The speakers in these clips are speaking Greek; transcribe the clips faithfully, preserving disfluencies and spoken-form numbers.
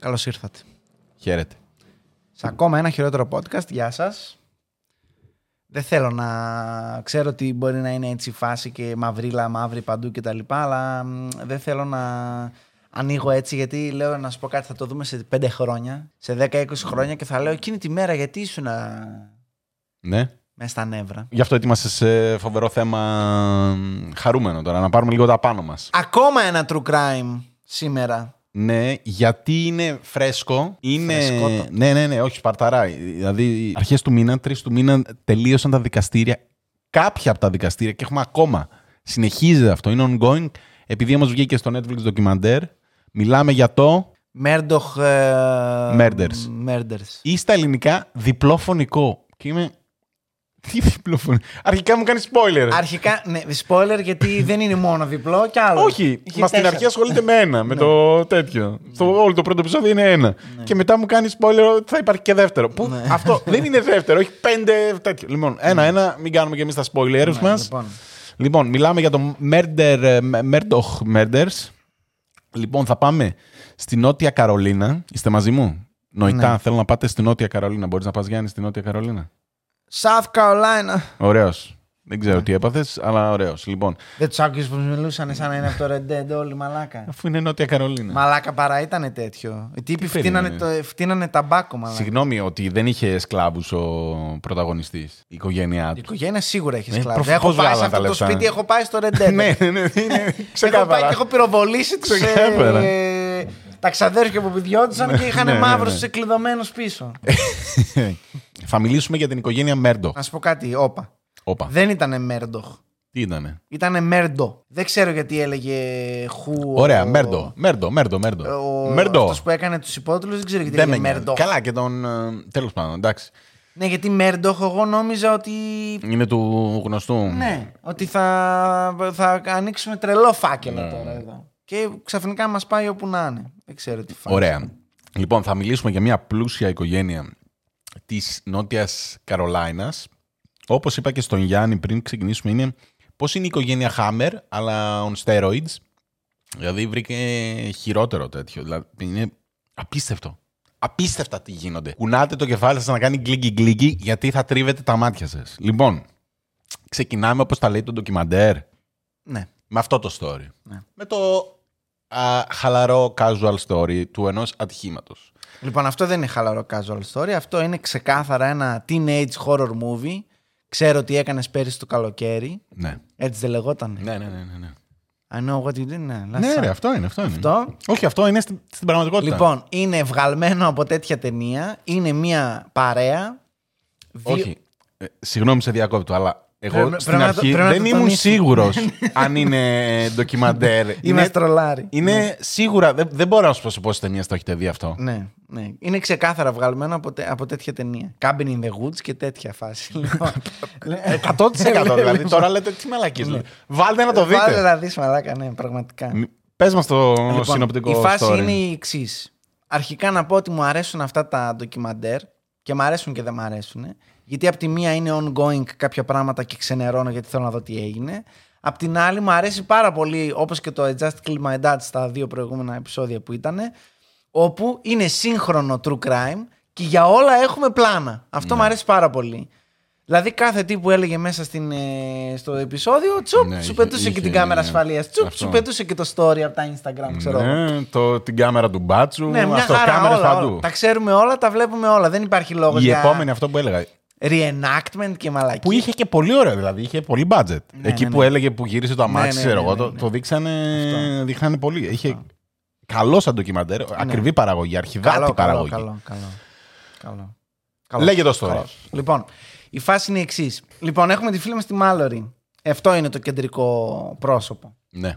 Καλώς ήρθατε. Χαίρετε. Σε ακόμα ένα χειρότερο podcast. Γεια σας. Δεν θέλω να... Ξέρω ότι μπορεί να είναι έτσι φάση και μαυρίλα, μαύρη παντού κτλ. Αλλά δεν θέλω να ανοίγω έτσι, γιατί λέω να σου πω κάτι, θα το δούμε σε πέντε χρόνια, σε δέκα είκοσι χρόνια και θα λέω εκείνη τη μέρα γιατί ήσουν να... Ναι. Μέσα στα νεύρα. Γι' αυτό έτοιμασε σε φοβερό θέμα χαρούμενο τώρα, να πάρουμε λίγο τα πάνω μας. Ακόμα ένα true crime σήμερα. Ναι, γιατί είναι φρέσκο. Είναι... Φρέσκο. Ναι, ναι, ναι, όχι, σπαρταρά. Δηλαδή, αρχές του μήνα, τρεις του μήνα, τελείωσαν τα δικαστήρια. Κάποια από τα δικαστήρια, και έχουμε ακόμα. Συνεχίζεται αυτό, είναι ongoing. Επειδή όμως βγήκε στο Netflix ντοκιμαντέρ, μιλάμε για το... Murdaugh Murders. Murders. Ή στα ελληνικά, διπλόφωνικό. Και είμαι... Τι διπλόφωνο. Αρχικά μου κάνει spoiler. Αρχικά, ναι, spoiler, γιατί δεν είναι μόνο διπλό και άλλο. Όχι, μα στην αρχή ασχολείται με ένα, με το τέτοιο. Στο, όλο το πρώτο επεισόδιο είναι ένα. Ναι. Και μετά μου κάνει spoiler ότι θα υπάρχει και δεύτερο. Που, ναι. Αυτό δεν είναι δεύτερο, έχει πέντε τέτοιο. Λοιπόν, ένα-ένα, ναι. Μην κάνουμε και εμείς τα spoilers, ναι, μας. Λοιπόν. λοιπόν, μιλάμε για το Murder, Murdaugh Murders. Λοιπόν, θα πάμε στη Νότια Καρολίνα. Είστε μαζί μου? Νοητά, ναι. Θέλω να πάτε στη Νότια Καρολίνα. Μπορείς να πας, Γιάννη, στη Νότια Καρολίνα? South Carolina. Ωραίος. Δεν ξέρω τι έπαθες, αλλά ωραίος. Λοιπόν. Δεν τους άκουσες πως μιλούσαν σαν να είναι από το Red Dead όλοι, μαλάκα. Αφού είναι Νότια Καρολίνα. Μαλάκα παρά ήταν τέτοιο. Οι τύποι φτύνανε, το, φτύνανε ταμπάκο, μαλάκα. Συγγνώμη ότι δεν είχε σκλάβους ο πρωταγωνιστής. Η οικογένειά του. Η οικογένεια σίγουρα έχει σκλάβους. Έχω πάει σε αυτό το σπίτι, έχω πάει στο Red Dead. Ναι, ναι, ναι. Έχω πάει και έχω πυροβολήσει τους. Τα ξαδέρφια που πηδιόντουσαν και είχαν μαύρους εκλειδωμένους πίσω. Θα μιλήσουμε για την οικογένεια Murdaugh. Να σου πω κάτι, όπα. όπα. Δεν ήτανε Murdaugh. Τι ήτανε? Ήτανε Murdaugh. Δεν ξέρω γιατί έλεγε χου. Ωραία, Murdaugh. Murdaugh, Murdaugh, Murdaugh. Murdaugh. Αυτός που έκανε τους υπότιτλους, δεν ξέρω γιατί έλεγε Murdaugh. Καλά, και τον. Τέλος πάντων, εντάξει. Ναι, γιατί Murdaugh, εγώ νόμιζα ότι. Είναι του γνωστού. Ναι, ότι θα, θα ανοίξουμε τρελό φάκελο, ναι, τώρα εδώ. Και ξαφνικά μας πάει όπου να είναι. Δεν ξέρω τι φάση. Ωραία. Λοιπόν, θα μιλήσουμε για μια πλούσια οικογένεια της Νότιας Καρολάινας. Όπως είπα και στον Γιάννη πριν ξεκινήσουμε, είναι πώς είναι η οικογένεια Hammer, αλλά on steroids. Δηλαδή βρήκε χειρότερο τέτοιο. Δηλαδή είναι απίστευτο. Απίστευτα τι γίνονται. Κουνάτε το κεφάλι σας να κάνει γκλίγκι γκλίγκι, γιατί θα τρίβετε τα μάτια σας. Λοιπόν, ξεκινάμε όπως τα λέει το ντοκιμαντέρ. Ναι. Με αυτό το story. Ναι. Με το α, χαλαρό casual story του ενός ατυχήματος. Λοιπόν, αυτό δεν είναι χαλαρό casual story. Αυτό είναι ξεκάθαρα ένα teenage horror movie. Ξέρω τι έκανες πέρυσι το καλοκαίρι. Ναι. Έτσι δεν λεγόταν. Ναι, ναι, ναι, ναι. I know what you did. Ναι, ναι, ρε, αυτό είναι. Αυτό είναι. Αυτό... Όχι, αυτό είναι στην, στην πραγματικότητα. Λοιπόν, είναι βγαλμένο από τέτοια ταινία. Είναι μια παρέα. Δι... Όχι. Ε, συγγνώμη, σε διακόπτω, αλλά. Εγώ πρέπει, στην πρέπει αρχή το, δεν το ήμουν σίγουρος αν είναι ντοκιμαντέρ. Είμαι στρολάρι. Είναι, είναι ναι. Σίγουρα, δεν, δεν μπορώ να σου πω σε πόσες ταινίες το έχετε δει αυτό. Ναι, ναι. Είναι ξεκάθαρα βγαλμένο από, τε, από τέτοια ταινία. Cabin in the Woods και τέτοια φάση. εκατό τοις εκατό δηλαδή. Τώρα λέτε τι μαλακίζουν. Ναι. Βάλτε να το δείτε. Βάλτε να δεις, μαλάκα, ναι, πραγματικά. Πες μας το λοιπόν, συνοπτικό story. Η φάση story. Είναι η εξής. Αρχικά να πω ότι μου αρέσουν αυτά τα ντοκιμαντέρ και μ' αρέσουν και δεν μ' αρέσουν. Γιατί απ' τη μία είναι ongoing κάποια πράγματα και ξενερώνω γιατί θέλω να δω τι έγινε. Απ' την άλλη μου αρέσει πάρα πολύ, όπως και το I Just Killed My Dad στα δύο προηγούμενα επεισόδια που ήταν, όπου είναι σύγχρονο true crime και για όλα έχουμε πλάνα. Αυτό ναι. Μου αρέσει πάρα πολύ. Δηλαδή κάθε τι που έλεγε μέσα στην, στο επεισόδιο, τσουπ, ναι, σου πετούσε είχε, και την κάμερα, ναι, ασφαλείας, τσουπ, αυτό. Σου πετούσε και το story από τα Instagram, ξέρω. Ναι, το, την κάμερα του μπάτσου, ναι, αυτοκάμερες παντού. Τα ξέρουμε όλα, τα βλέπουμε όλα, δεν υπάρχει λόγος. Η για... επόμενη αυτό που έλεγα. Reenactment και μαλακή. Που είχε και πολύ ωραίο, δηλαδή είχε πολύ budget. Ναι, εκεί ναι, ναι. Που έλεγε που γύρισε το αμάξι, ναι, ναι, ξέρω εγώ, ναι, ναι, ναι, ναι. Το, το δείξανε, δείχνανε πολύ. Αυτό. Είχε καλό σαν ντοκιμαντέρ, ναι. Ακριβή παραγωγή, αρχιδάτη καλό, παραγωγή. Καλό, καλό, καλό, καλό. Λέγε το story. Λοιπόν, η φάση είναι η εξής. Λοιπόν, έχουμε τη φίλη μας τη Mallory. Αυτό είναι το κεντρικό πρόσωπο. Ναι.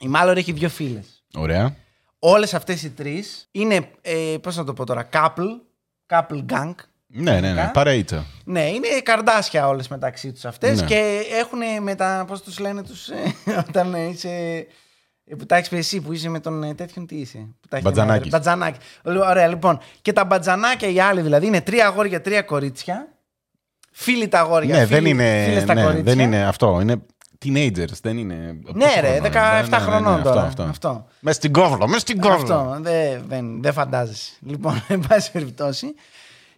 Η Mallory έχει δύο φίλες. Ωραία. Όλες αυτές οι τρεις είναι, ε, πώς να το πω τώρα, couple, couple gang. Ναι, ναι, ναι, παραίτητα. Ναι, είναι καρδάσια όλες μεταξύ τους αυτές, ναι. Και έχουν μετά, πώς τους λένε τους, όταν είσαι, που τα έχεις πει εσύ, που είσαι με τον τέτοιον, τι είσαι? Μπατζανάκης. Μπατζανάκι. Ωραία, λοιπόν, και τα μπατζανάκια οι άλλοι δηλαδή είναι τρία αγόρια, τρία κορίτσια. Φίλοι τα αγόρια, ναι, φίλοι, δεν είναι, φίλες τα, ναι, κορίτσια. Δεν είναι αυτό, είναι teenagers, δεν είναι... Ναι ρε, δεκαεπτά χρονών τώρα. Αυτό, αυτό. Μες στην κόβλο, μες στην κόβλο. Αυτό, δεν δε, δε φαντάζεσαι. Λοιπόν, εν πάση περιπτώσει.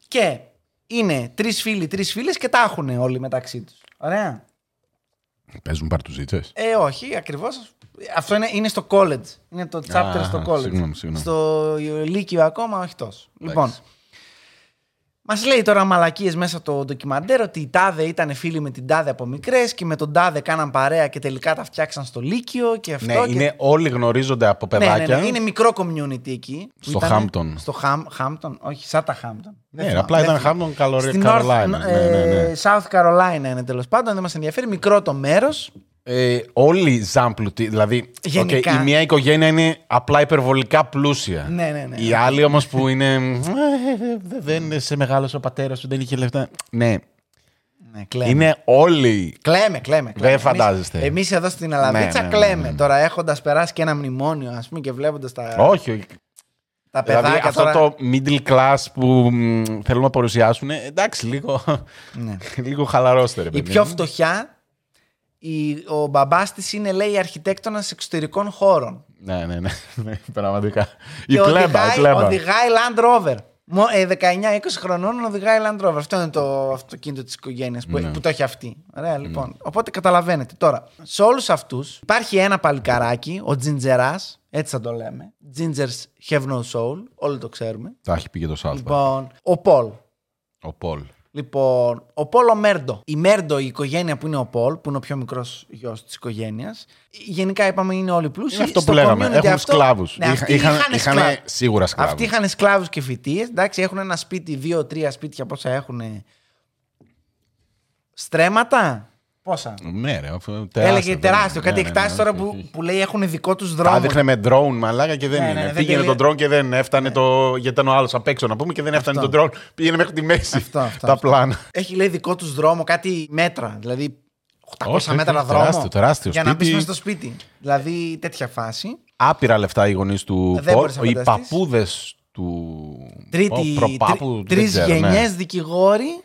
Και είναι τρεις φίλοι, τρεις φίλες και τα έχουν όλοι μεταξύ τους. Ωραία. Παίζουν παρτουζίτσες. Ε, όχι, ακριβώς. Αυτό είναι, είναι στο college. Είναι το chapter ah, στο college. Συγγνώμη, συγγνώμη. Στο Λύκειο ακόμα, όχι τόσο. Like. Λοιπόν. Μας λέει τώρα μαλακίες μέσα το ντοκιμαντέρ ότι η τάδε ήταν φίλοι με την τάδε από μικρές και με τον τάδε κάναν παρέα και τελικά τα φτιάξαν στο Λύκειο και αυτό. Ναι, και... είναι όλοι γνωρίζονται από παιδάκια. Ναι, ναι, ναι. Είναι μικρό community εκεί. Στο Χάμπτον. Στο Χάμπτον, όχι, σαν τα Χάμπτον. Ναι, ναι, απλά ήταν Χάμπτον, Καρολάινα. South Carolina είναι τέλος πάντων, δεν μας ενδιαφέρει. Μικρό το μέρος. Ε, όλοι ζάμπλουτοι, δηλαδή okay, η μία οικογένεια είναι απλά υπερβολικά πλούσια. Ναι, ναι, ναι. Η άλλη όμως που είναι. Δεν είναι σε μεγάλος ο πατέρας σου, δεν είχε λεφτά. Ναι. Ναι, είναι όλοι. Κλαίμε, κλαίμε. Δεν φαντάζεστε. Εμείς εδώ στην Αλαβίτσα ναι, ναι, ναι, ναι. κλαίμε. Τώρα έχοντας περάσει και ένα μνημόνιο, ας πούμε, και βλέποντας τα. Όχι, όχι. Τα παιδάκια δηλαδή, αυτό τώρα... το middle class που μ, θέλουν να παρουσιάσουν. Εντάξει, λίγο, ναι. λίγο χαλαρώστε, ρε, η παιδιά. Πιο φτωχιά. Ο μπαμπάς της είναι, λέει, αρχιτέκτονας εξωτερικών χώρων. Ναι, ναι, ναι, ναι πραγματικά. Η κλέμπα, η κλέμπα. Οδηγάει Land Rover. δεκαεννιά είκοσι χρονών οδηγάει Land Rover. Αυτό είναι το αυτοκίνητο της οικογένειας που, ναι. που το έχει αυτή. Ωραία, λοιπόν. Ναι. Οπότε καταλαβαίνετε τώρα. Σε όλους αυτούς υπάρχει ένα παλικαράκι, ο Τζιντζεράς, έτσι θα το λέμε. Τζιντζερς have no soul, όλοι το ξέρουμε. Τα έχει πει και το South. Λοιπόν, ο Πολ. Ο Πολ. Λοιπόν, ο Πολ ο Μέρντο. Η Μέρντο, η οικογένεια που είναι ο Πολ, που είναι ο πιο μικρός γιος της οικογένειας. Γενικά είπαμε είναι όλοι πλούσιοι. Είναι αυτό που λέγαμε. Έχουν σκλάβους. Ναι, είχαν, είχαν σίγουρα σκλάβους. Αυτοί είχαν σκλάβους και φοιτίες. Εντάξει, έχουν ένα σπίτι, δύο-τρία σπίτια. Πόσα έχουν. Στρέμματα. Πόσα. Ναι, ρε, τεράστιο. Έλεγε τεράστιο. Ναι, κάτι ναι, εκτάσεις ναι, ναι, τώρα ναι, που, που λέει έχουν δικό τους δρόμο. Τα δείχνε με ντρόουν μαλάκα και δεν ναι, είναι. Ναι, ναι, πήγαινε δεν... το ντρόουν και δεν έφτανε ναι. το. Γιατί ήταν ο άλλος απ' έξω να πούμε και δεν έφτανε αυτό. Το ντρόουν. Πήγαινε μέχρι τη μέση. Αυτό, αυτό, τα αυτό. Πλάνα. Έχει λέει δικό τους δρόμο, κάτι μέτρα. Δηλαδή οκτακόσια όχι, μέτρα δρόμο. Τεράστιο, τεράστιο. Για σπίτι... να πεις μες στο σπίτι. Δηλαδή τέτοια φάση. Άπειρα λεφτά οι γονείς του Πολ. Οι παππούδες του. Τρεις γενιές δικηγόροι.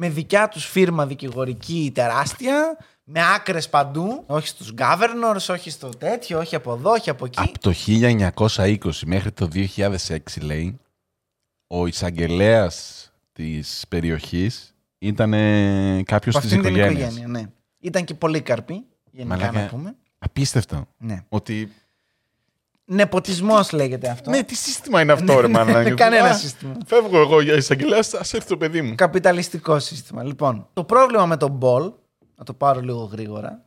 Με δικιά τους φίρμα δικηγορική τεράστια, με άκρες παντού, όχι στους governors, όχι στο τέτοιο, όχι από εδώ, όχι από εκεί. Από το χίλια εννιακόσια είκοσι μέχρι το δύο χιλιάδες έξι, λέει, ο εισαγγελέας της περιοχής ήταν κάποιος της οικογένειας. Οικογένεια, ναι. Ήταν και πολύκαρποι, γενικά μαλάκα, να πούμε. Απίστευτο. Ναι. Ότι... Νεποτισμός λέγεται αυτό. Ναι, τι σύστημα είναι αυτό, ρε μάνα. Κανένα σύστημα. Φεύγω εγώ για εισαγγελέα, ας έρθει το παιδί μου. Καπιταλιστικό σύστημα. Λοιπόν, το πρόβλημα με τον Πολ, να το πάρω λίγο γρήγορα,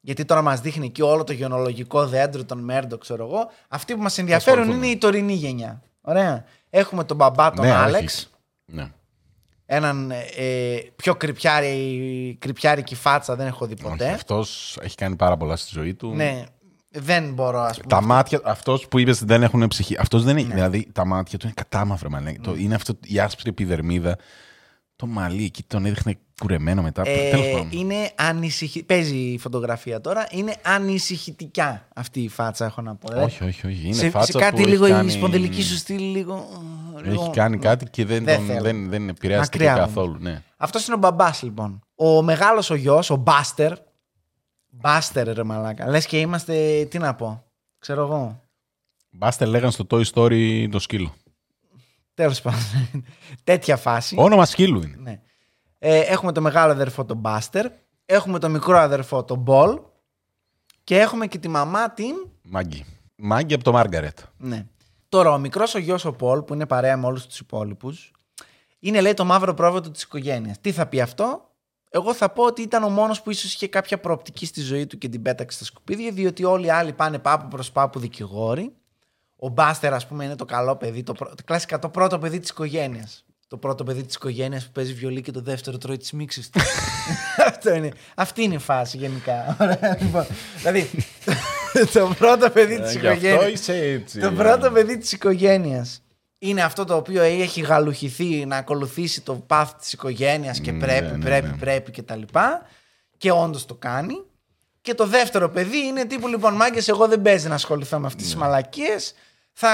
γιατί τώρα μας δείχνει και όλο το γενολογικό δέντρο των Μέρντο, ξέρω εγώ. Αυτοί που μας ενδιαφέρουν είναι η τωρινή γενιά. Ωραία. Έχουμε τον μπαμπά τον Άλεξ. Ναι. Έναν ε, πιο κρυπιάρη, κρυπιάρικη φάτσα δεν έχω δει ποτέ. Αυτός έχει κάνει πάρα πολλά στη ζωή του. Ναι. Δεν μπορώ, ας πούμε. Τα μάτια, αυτός που είπες δεν έχουν ψυχή. Αυτός δεν έχει. Ναι. Δηλαδή τα μάτια του είναι κατάμαυρα. Ναι. Το, είναι αυτό η άσπρη επιδερμίδα. Το μαλλί εκεί τον έδειχνε κουρεμένο μετά. Ε, Τέλος πάντων. Είναι ανησυχη... Παίζει η φωτογραφία τώρα. Είναι ανησυχητικά αυτή η φάτσα, έχω να πω. Όχι, όχι, όχι. Είναι σε, φάτσα σε κάτι που λίγο κάνει... η σπονδυλική σου στήλη λίγο. Έχει κάνει κάτι και δεν, δεν, τον, δεν, δεν επηρεάστηκε καθόλου. Ναι. Αυτός είναι ο μπαμπάς λοιπόν. Ο μεγάλος ο γιος, ο Buster. Μπάστερ, ρε μαλάκα. Λες και είμαστε, τι να πω, ξέρω εγώ. Μπάστερ λέγαν στο Toy Story το σκύλο. Τέλος πάντων. Τέτοια φάση. Όνομα σκύλου είναι. Ναι. Ε, έχουμε το μεγάλο αδερφό τον Μπάστερ. Έχουμε το μικρό αδερφό τον Πολ. Και έχουμε και τη μαμά την... Μάγκη. Μάγκη από το Μάργαρετ. Ναι. Τώρα ο μικρός ο γιος ο Πολ που είναι παρέα με όλους τους υπόλοιπους είναι λέει το μαύρο πρόβατο της οικογένειας. Τι θα πει αυτό... Εγώ θα πω ότι ήταν ο μόνος που ίσως είχε κάποια προοπτική στη ζωή του και την πέταξε στα σκουπίδια, διότι όλοι οι άλλοι πάνε πάπου προς πάπου δικηγόροι. Ο Μπάστερ, ας πούμε, είναι το καλό παιδί, το, πρω... το κλασικά το πρώτο παιδί της οικογένειας. Το πρώτο παιδί της οικογένειας που παίζει βιολί και το δεύτερο τρώει τις μίξεις του. Αυτό είναι. Αυτή είναι η φάση γενικά. Δηλαδή, το πρώτο παιδί της οικογένειας. Το πρώτο παιδί της οικογένειας. Είναι αυτό το οποίο έχει γαλουχηθεί να ακολουθήσει το πάθ της οικογένειας και πρέπει, ναι, ναι, πρέπει, ναι. πρέπει και τα λοιπά. Και όντως το κάνει. Και το δεύτερο παιδί είναι τύπου λοιπόν μάγκες, εγώ δεν παίζει να ασχοληθώ με αυτές ναι. τις μαλακίες. θα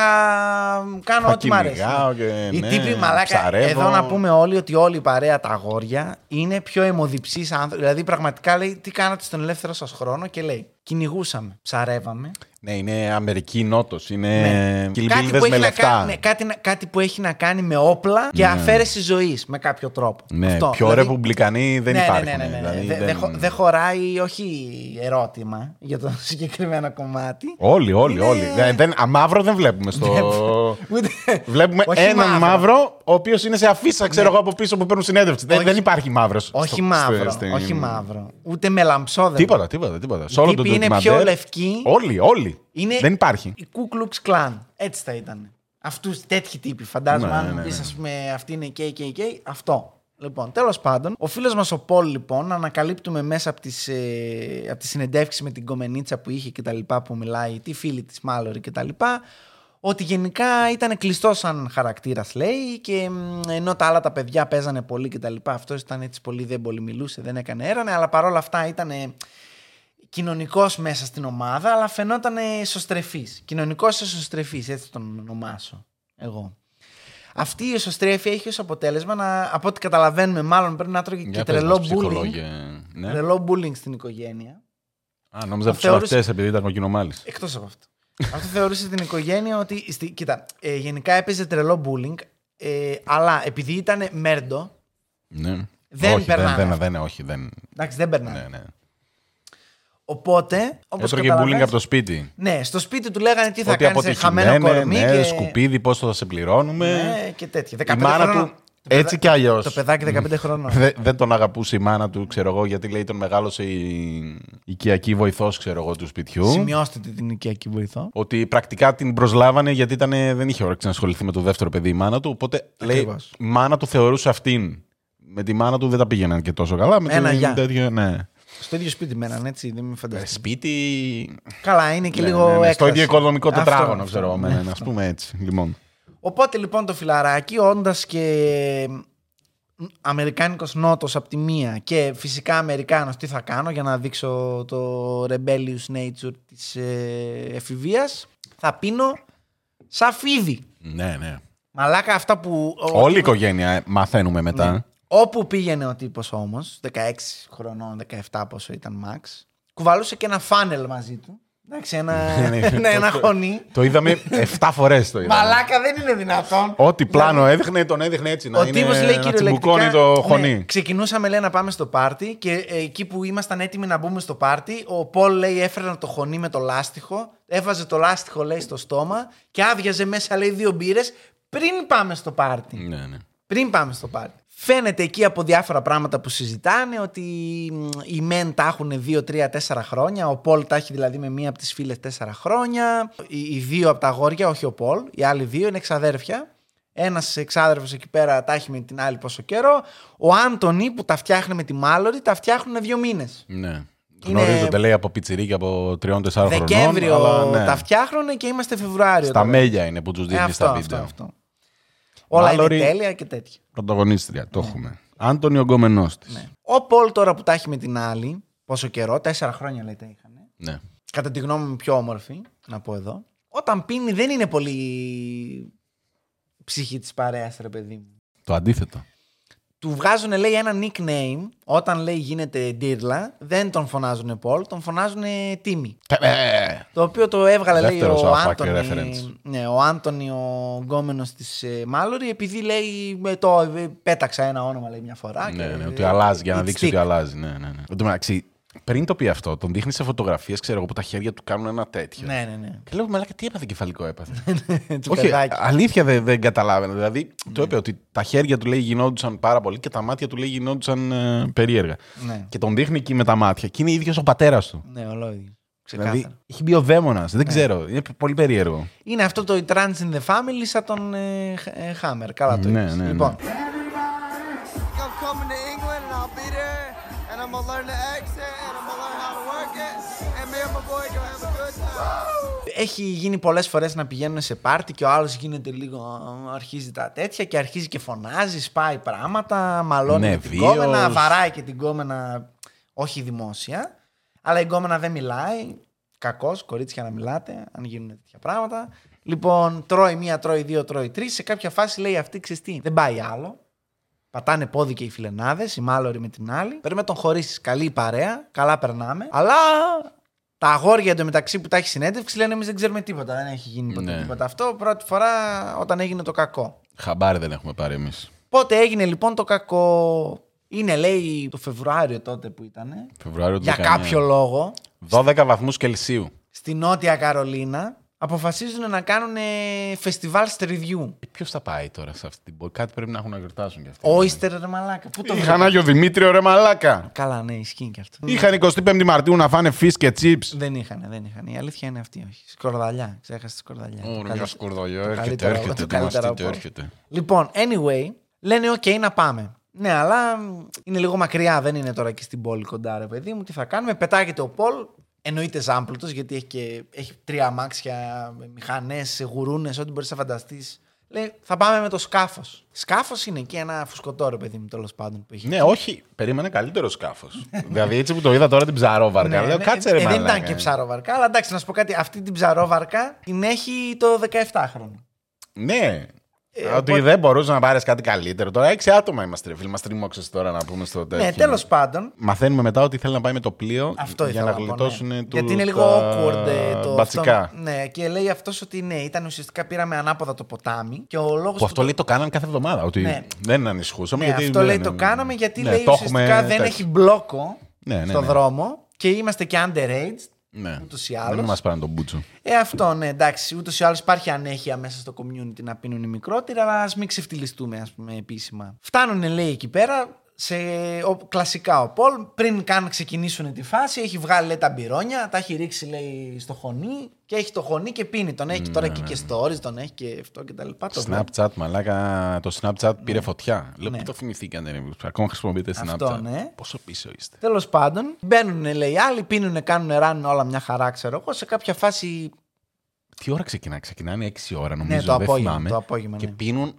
κάνω θα ό,τι μ' αρέσει. Και, οι ναι, τύποι μαλάκα. Ψαρεύω. Εδώ να πούμε όλοι ότι όλη η παρέα τα αγόρια είναι πιο αιμοδιψείς άνθρωποι. Δηλαδή, πραγματικά λέει τι κάνατε στον ελεύθερο σας χρόνο και λέει κυνηγούσαμε, ψαρεύαμε. Ναι, είναι Αμερική Νότος. Είναι ναι. Κιλμπίλδες με λεφτά. Κάνει, ναι, κάτι, κάτι που έχει να κάνει με όπλα ναι. και αφαίρεση ζωής με κάποιο τρόπο. Ναι, αυτό. Πιο δηλαδή, ρεπουμπλικανοί δεν ναι, υπάρχουν. Ναι, ναι, ναι, ναι, ναι. Δηλαδή, δεν δε, δε χωράει, όχι ερώτημα για το συγκεκριμένο κομμάτι. Όλοι, όλοι, είναι... όλοι. Δεν, δεν, αμαύρο δεν βλέπουμε στο. Βλέπουμε έναν μαύρο. μαύρο, ο οποίος είναι σε αφίσα, ξέρω εγώ από πίσω που παίρνουν συνέντευξη. Όχι, δεν υπάρχει μαύρος. Όχι μαύρο. Όχι μαύρο. Ούτε με λαμψόδε. Τίποτα, τίποτα. Οι είναι πιο λευκοί. Όλοι, όλοι. Είναι δεν υπάρχει. Η Ku Klux Klan. Έτσι θα ήταν. Αυτούς τέτοιοι τύποι, φαντάζομαι. Αν ναι, ναι, ναι. Είσαι, ας πούμε, αυτή είναι η κέι κέι κέι. Αυτό. Λοιπόν, τέλος πάντων, ο φίλος μας ο Paul, λοιπόν, ανακαλύπτουμε μέσα από τις, ε, από τις συνεντεύξεις με την κομμενίτσα που είχε και τα λοιπά, που μιλάει, τη φίλη της Mallory και τα λοιπά, ότι γενικά ήταν κλειστός σαν χαρακτήρας, λέει, και ενώ τα άλλα τα παιδιά παίζανε πολύ και τα λοιπά, αυτός ήταν έτσι πολύ, δεν πολύ μιλούσε, δεν έκανε έρανε, αλλά παρόλα αυτά ήταν. Κοινωνικός μέσα στην ομάδα, αλλά φαινόταν εσωστρεφής. Κοινωνικός εσωστρεφής, έτσι τον ονομάσω εγώ. Αυτή η εσωστρέφεια έχει ως αποτέλεσμα να, από ό,τι καταλαβαίνουμε, μάλλον πρέπει να τρώγει και τρελό bullying, ναι. τρελό bullying στην οικογένεια. Α, νόμιζα τους αυτές επειδή ήταν κοκκινομάλης. Εκτός από αυτό. Αυτό θεωρούσε την οικογένεια ότι. Στη, κοίτα, ε, γενικά έπαιζε τρελό bullying, ε, αλλά επειδή ήταν Murdaugh. Ναι. Δεν περνάνε. Δεν, δεν, όχι, δεν. Εντάξει, δεν περνάνε. Ναι, ναι. Οπότε. Έτρωγε bullying από το σπίτι. Ναι, στο σπίτι του λέγανε τι θα κάνει. Χαμένο κορμί. Ναι, και... σκουπίδι, πώ θα σε πληρώνουμε. Ναι, και τέτοια. Η μάνα χρόνο... του. Το έτσι παιδά... κι αλλιώς. Το παιδάκι δεκαπέντε χρονών. Δε, δεν τον αγαπούσε η μάνα του, ξέρω εγώ, γιατί λέει τον μεγάλωσε η οικιακή βοηθός, ξέρω εγώ, του σπιτιού. Σημειώστε την οικιακή βοηθό. Ότι πρακτικά την προσλάβανε γιατί ήταν, δεν είχε όρεξη να ασχοληθεί με το δεύτερο παιδί η μάνα του. Οπότε λέει, η μάνα του θεωρούσε αυτήν. Με τη μάνα του δεν τα πήγαιναν και τόσο καλά. Ένα τέτοιο, ναι. Στο ίδιο σπίτι μέναν, έτσι, δεν με φαντάζομαι. Σπίτι. Καλά, είναι και ναι, λίγο ναι, ναι, στο ίδιο οικονομικό τετράγωνο, ξέρω εγώ, α πούμε έτσι. Λοιπόν. Οπότε λοιπόν το φιλαράκι, όντας και αμερικάνικος νότος από τη μία και φυσικά Αμερικάνος, τι θα κάνω για να δείξω το rebellious nature της ε, εφηβείας, θα πίνω σαν φίδι. Ναι, ναι. Μαλάκα αυτά που. Όλη η οικογένεια μαθαίνουμε μετά. Ναι. Όπου πήγαινε ο τύπος όμως, δεκαέξι χρονών, δεκαεπτά πόσο ήταν max, κουβαλούσε και ένα φάνελ μαζί του. Εντάξει, ένα, ένα χωνί. Το είδαμε επτά φορές το είδαμε. Μαλάκα, δεν είναι δυνατόν. Ό,τι πλάνο έδειχνε, τον έδειχνε έτσι. Ο τύπος λέει κυριολεκτικά, το χωνί. Ναι, ξεκινούσαμε λέει να πάμε στο πάρτι και εκεί που ήμασταν έτοιμοι να μπούμε στο πάρτι, ο Paul λέει έφερε το χωνί με το λάστιχο, έβαζε το λάστιχο λέει στο στόμα και άδειαζε μέσα λέει δύο μπύρες πριν πάμε στο πάρτι. Ναι, ναι. Πριν πάμε στο πάρτι. Φαίνεται εκεί από διάφορα πράγματα που συζητάνε ότι οι μεν τα έχουν δύο, τρία, τέσσερα χρόνια. Ο Paul τα έχει δηλαδή με μία από τις φίλες τέσσερα χρόνια. Οι, οι δύο από τα αγόρια, όχι ο Paul, οι άλλοι δύο είναι εξαδέρφια. Ένας εξάδερφος εκεί πέρα τα έχει με την άλλη πόσο καιρό. Ο Anthony που τα φτιάχνει με τη Mallory τα φτιάχνουν δύο μήνες. Ναι. Είναι... Γνωρίζονται λέει από πιτσιρίκια από τριών τεσσάρων χρονών. Δεκέμβριο αλλά, ναι. τα φτιάχνουν και είμαστε Φεβρουάριο. Στα τώρα. Μέλια είναι που τους δείχνει ε, στα βίντεο. Αυτό, αυτό. Όλα Mallory, είναι τέλεια και τέτοια. Πρωταγωνίστρια, το ναι. έχουμε. Anthony ο γκομενός της. Ναι. Ο Paul τώρα που τα έχει με την άλλη, πόσο καιρό, τέσσερα χρόνια λέει τα είχανε. Ναι. Κατά τη γνώμη μου πιο όμορφη, να πω εδώ. Όταν πίνει δεν είναι πολύ ψυχή της παρέας, ρε παιδί μου. Το αντίθετο. Του βγάζουν λέει ένα nickname, όταν λέει γίνεται ντύρλα, δεν τον φωνάζουνε Paul, τον φωνάζουνε Τίμι. Το οποίο το έβγαλε λέει ο Anthony, ναι, ο Anthony ο γκόμενος της Mallory, επειδή λέει το πέταξα ένα όνομα λέει μια φορά. Ναι, και, ναι, ότι αλλάζει για να δείξει ότι αλλάζει. Ναι, ναι, ναι. Εν τω μεταξύ, πριν το πει αυτό, τον δείχνει σε φωτογραφίες, ξέρω εγώ, που τα χέρια του κάνουν ένα τέτοιο. Ναι, ναι, ναι. Και λέω, μαλάκα, τι έπαθε, κεφαλικό έπαθε. Όχι, αλήθεια δεν, δεν καταλάβαινε. Δηλαδή, ναι. το είπε ότι τα χέρια του λέει γινόντουσαν πάρα πολύ και τα μάτια του λέει γινόντουσαν ε, περίεργα. Ναι. Και τον δείχνει εκεί με τα μάτια. Και είναι ίδιος ο πατέρας του. Ναι, ολόιδιος. Δηλαδή, έχει μπει ο δαίμονας. Δεν ναι. ξέρω. Είναι πολύ περίεργο. Είναι αυτό το Trans in the Family σαν τον ε, ε, Hammer. Καλά το ναι, είπες. Ναι, ναι, λοιπόν. Ναι. Έχει γίνει πολλές φορές να πηγαίνουν σε πάρτι και ο άλλος γίνεται λίγο, αρχίζει τα τέτοια και αρχίζει και φωνάζει, σπάει πράγματα, μαλώνει ναι, την βίος. Κόμενα, βαράει και την κόμενα, όχι δημόσια, αλλά η κόμενα δεν μιλάει, κακός, κορίτσια να μιλάτε αν γίνουν τέτοια πράγματα. Λοιπόν, τρώει μία, τρώει δύο, τρώει τρεις. Σε κάποια φάση λέει αυτή, ξέρεις τι, δεν πάει άλλο. Πατάνε πόδι και οι φιλενάδες, η Mallory με την άλλη. Πρέπει να τον χωρίσεις. Καλή παρέα, καλά περνάμε. Αλλά τα αγόρια εντωμεταξύ που τα έχει συνέντευξη λένε εμείς δεν ξέρουμε τίποτα. Δεν έχει γίνει ποτέ ναι. τίποτα. Αυτό πρώτη φορά όταν έγινε το κακό. Χαμπάρι δεν έχουμε πάρει εμείς. Πότε έγινε λοιπόν το κακό. Είναι λέει το Φεβρουάριο τότε που ήταν. Φεβρουάριο του δεκαεννιά. Για κάποιο λόγο. δώδεκα βαθμούς Κελσίου. Στη Νότια Καρολίνα. Αποφασίζουν να κάνουν φεστιβάλ στεριδιού. Ποιος θα πάει τώρα σε αυτή την πόλη, κάτι πρέπει να έχουν να γιορτάσουν κι αυτοί. Όιστερ, ρε μαλάκα. Πού το είχαν Άγιο Δημήτριο, ρε μαλάκα. Καλά, ναι, ισχύει κι αυτό. Είχαν εικοστή πέμπτη Μαρτίου να φάνε φις και τσίπς. Δεν είχαν, δεν είχαν. Η αλήθεια είναι αυτή, όχι. Σκορδαλιά. Ξέχασε τη σκορδαλιά. Ωραία, καλύ... σκορδαλιά. Έρχεται, έρχεται. Το έρχεται, έρχεται. Λοιπόν, anyway, λένε, OK, να πάμε. Ναι, αλλά είναι λίγο μακριά, δεν είναι τώρα εκεί στην πόλη κοντά, ρε παιδί μου. Τι θα κάνουμε, πετάγεται ο Πολ. Εννοείται ζάμπλουτος, γιατί έχει, και, έχει τρία αμάξια, μηχανές, γουρούνες, ό,τι μπορείς να φανταστείς. Λέει, θα πάμε με το σκάφος. Σκάφος είναι και ένα φουσκωτόρο, παιδί μου, τέλος πάντων. Που έχει ναι, εκεί. Όχι, περίμενε καλύτερο σκάφος. Δηλαδή, έτσι που το είδα τώρα την ψαρόβαρκα. Λέω, κάτσε ρε μαλάκα. Δεν ήταν και ψαρόβαρκα, αλλά εντάξει, να σου πω κάτι. Αυτή την ψαρόβαρκα την έχει το δεκαεφτάχρονο. Ναι. Ε, ότι οπότε... δεν μπορούσε να πάρει κάτι καλύτερο. Τώρα έξι άτομα είμαστε. Φίλοι, μας τριμώξες τώρα να πούμε στο τέλος. Ναι, τέλος πάντων. Μαθαίνουμε μετά ότι θέλει να πάει με το πλοίο. Αυτό για να γλιτώσουν ναι. του. Γιατί είναι λίγο τα... awkward το. Μπατσικά. Αυτό... Ναι, και λέει αυτός ότι ναι, ήταν ουσιαστικά πήραμε ανάποδα το ποτάμι. Και ο λόγος που, που αυτό λέει το κάναμε κάθε εβδομάδα. Ότι ναι. δεν ανησυχούσαμε. Ναι, γιατί... Αυτό λέει ναι, το κάναμε γιατί ναι, λέει ουσιαστικά δεν έχει μπλόκο ναι, ναι, στον ναι. δρόμο και είμαστε και underage. Ναι, δεν μας πάνε τον μπούτσο. Ε, αυτό ναι, εντάξει. Ούτως ή άλλως υπάρχει ανέχεια μέσα στο community να πίνουν οι μικρότεροι, αλλά ας μην ξεφτυλιστούμε, ας πούμε, επίσημα. Φτάνουν, λέει, εκεί πέρα, σε... ο... κλασικά ο Πολ, πριν καν ξεκινήσουν τη φάση, έχει βγάλει λέει, τα μπυρόνια, τα έχει ρίξει, λέει, στο χωνί και έχει το χωνί και πίνει. Τον έχει ναι, τώρα ναι. και, και stories, τον έχει και αυτό κτλ. Snapchat, μαλάκα. Το Snapchat ναι. πήρε φωτιά. Λέω ναι. που το θυμηθήκατε, ακόμα χρησιμοποιείτε Snapchat. Αυτό, ναι. Πόσο πίσω είστε. Τέλος πάντων, μπαίνουν, λέει, άλλοι, πίνουν, κάνουν, ράνουν όλα μια χαρά, ξέρω εγώ. Σε κάποια φάση. Τι ώρα ξεκινάει, ξεκινάνε έξι η ώρα, νομίζω. Ναι, το δεν απόγευμα. Θυμάμαι, το απόγευμα ναι. Και πίνουν.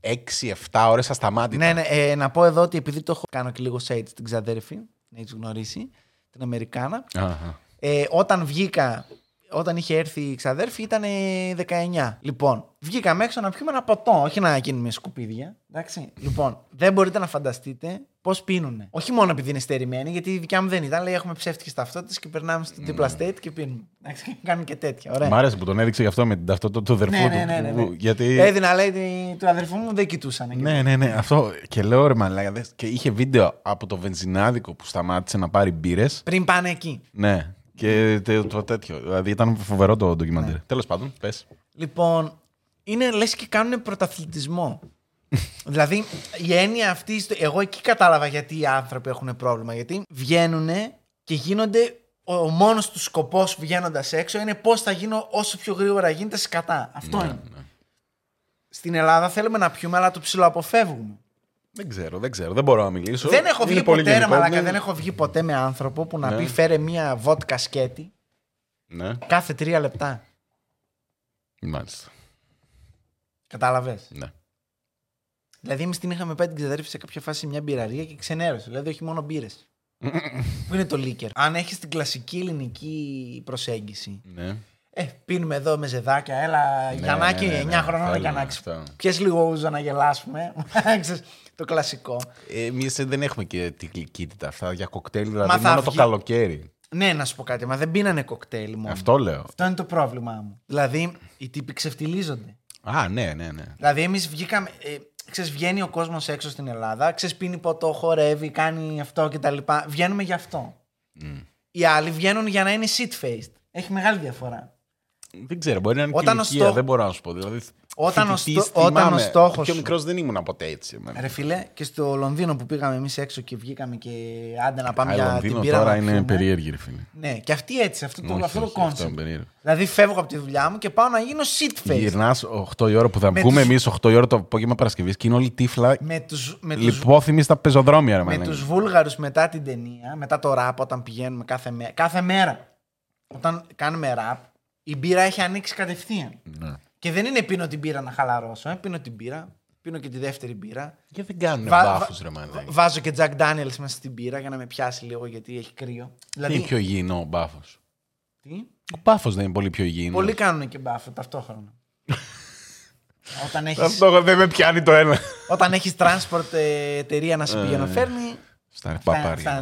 έξι εφτά ώρες ασταμάτητα. Ναι, ναι ε, να πω εδώ ότι επειδή το έχω κάνω και λίγο shade στην ξαδέρφη, να έχεις γνωρίσει, την Αμερικάνα. Ε, όταν βγήκα, όταν είχε έρθει η ξαδέρφη ήταν δεκαεννιά. Λοιπόν, βγήκαμε έξω να πιούμε ένα ποτό, όχι να γίνουμε σκουπίδια. Εντάξει. Λοιπόν, δεν μπορείτε να φανταστείτε πώς πίνουνε. Όχι μόνο επειδή είναι στερημένοι, γιατί η δικιά μου δεν ήταν. Λέει, έχουμε ψεύτικες ταυτότητες και περνάμε στο mm. Dipla State και πίνουμε. Εντάξει, κάνουν και τέτοια. Ωραία. Μ' άρεσε που τον έδειξε γι' αυτό με την ταυτότητα του αδερφού ναι, του. Ναι, ναι, ναι, ναι. Που, γιατί... Έδινα, λέει, του αδερφού μου δεν κοιτούσαν. Ναι, ναι, ναι, ναι. Αυτό και λέω, ρε μαλάκα. Και είχε βίντεο από το βενζινάδικο που σταμάτησε να πάρει μπύρες. Πριν πάνε εκεί. Ναι. Και το τέτοιο. Δηλαδή ήταν φοβερό το ντοκιμαντέρ. Ναι. Τέλος πάντων, πες. Λοιπόν, είναι λες και κάνουν πρωταθλητισμό. Δηλαδή η έννοια αυτή, εγώ εκεί κατάλαβα γιατί οι άνθρωποι έχουν πρόβλημα. Γιατί βγαίνουν και γίνονται, ο μόνος τους σκοπός βγαίνοντας έξω είναι πώς θα γίνω όσο πιο γρήγορα γίνεται σκατά. Αυτό ναι, είναι. Ναι. Στην Ελλάδα θέλουμε να πιούμε, αλλά το ψιλοαποφεύγουμε. Δεν ξέρω, δεν ξέρω, δεν μπορώ να μιλήσω. Δεν έχω βγει ποτέ, ρε μαλάκα, δεν έχω βγει ποτέ με άνθρωπο που να ναι. πει φέρε μία βότκα σκέτη ναι. κάθε τρία λεπτά. Μάλιστα. Κατάλαβες. Ναι. Δηλαδή, εμείς την είχαμε πάει την ξεδέρφη σε κάποια φάση μια μπειραρία και ξενέρωσε. Δηλαδή, όχι μόνο μπύρες. Πού είναι το λίκερ. Αν έχεις την κλασική ελληνική προσέγγιση. Ναι. Ε, πίνουμε εδώ με ζεδάκια, έλα ναι, γιανάκι, ναι, ναι, ναι. εννιά χρονών να γιανάξει. Πιες λίγο ούζο να γελάσουμε. Το κλασικό. Ε, εμείς δεν έχουμε και την γλυκύτητα αυτά για κοκτέιλ, δηλαδή μα μόνο βγει... το καλοκαίρι. Ναι, να σου πω κάτι, μα δεν πίνανε κοκτέιλ μόνο. Αυτό λέω. Αυτό είναι το πρόβλημά μου. Δηλαδή, οι τύποι ξεφτιλίζονται. Α, ναι, ναι, ναι. Δηλαδή, εμείς βγήκαμε. Ε, ξέρεις, βγαίνει ο κόσμος έξω στην Ελλάδα, ξέρεις, πίνει ποτό, χορεύει, κάνει αυτό κτλ. Βγαίνουμε γι' αυτό. Mm. Οι άλλοι βγαίνουν για να είναι shit-faced. Έχει μεγάλη διαφορά. Δεν ξέρω, μπορεί να είναι όταν και ηλικία, στόχ... δεν μπορώ να σου πω. Δηλαδή, όταν ο, στό... όταν ο στόχος. Πιο μικρός δεν ήμουν ποτέ έτσι. Εμένα. Ρε φίλε, και στο Λονδίνο που πήγαμε εμείς έξω και βγήκαμε και άντε να πάμε Α, για Λονδίνο την πύρα. Τώρα είναι πούμε. Περίεργη, ρε φίλε. Ναι, και αυτή έτσι, αυτό το, όχι, αυτό όχι, το concept. Αυτό δηλαδή φεύγω από τη δουλειά μου και πάω να γίνω shit face. Γυρνάς οκτώ η ώρα που θα με βγούμε τους... εμείς οκτώ η ώρα το απόγευμα Παρασκευής και είναι όλη τύφλα. Με τους... λιπόθυμοι στα πεζοδρόμια, ρε μαλάκα. Με τους Βούλγαρους μετά την ταινία, μετά το ραπ όταν πηγαίνουμε κάθε μέρα. Όταν κάνουμε ραπ. Η μπύρα έχει ανοίξει κατευθείαν. Ναι. Και δεν είναι πίνω την μπύρα να χαλαρώσω. Ε. Πίνω την μπύρα, πίνω και τη δεύτερη μπύρα. Και δεν κάνουν Βα... μπάφους, ρε μάλλον. Βάζω και Jack Daniels μέσα στην μπύρα για να με πιάσει λίγο γιατί έχει κρύο. Δηλαδή... Είναι πιο υγιεινό ο μπάφος. Τι? Ο μπάφος δεν είναι πολύ πιο υγιεινός. Πολλοί κάνουν και μπάφο ταυτόχρονα. Όταν έχεις... ταυτόχρονα δεν με πιάνει το ένα. Όταν έχεις transport εταιρεία να σε πηγαίνω φέρνει. Φτάνε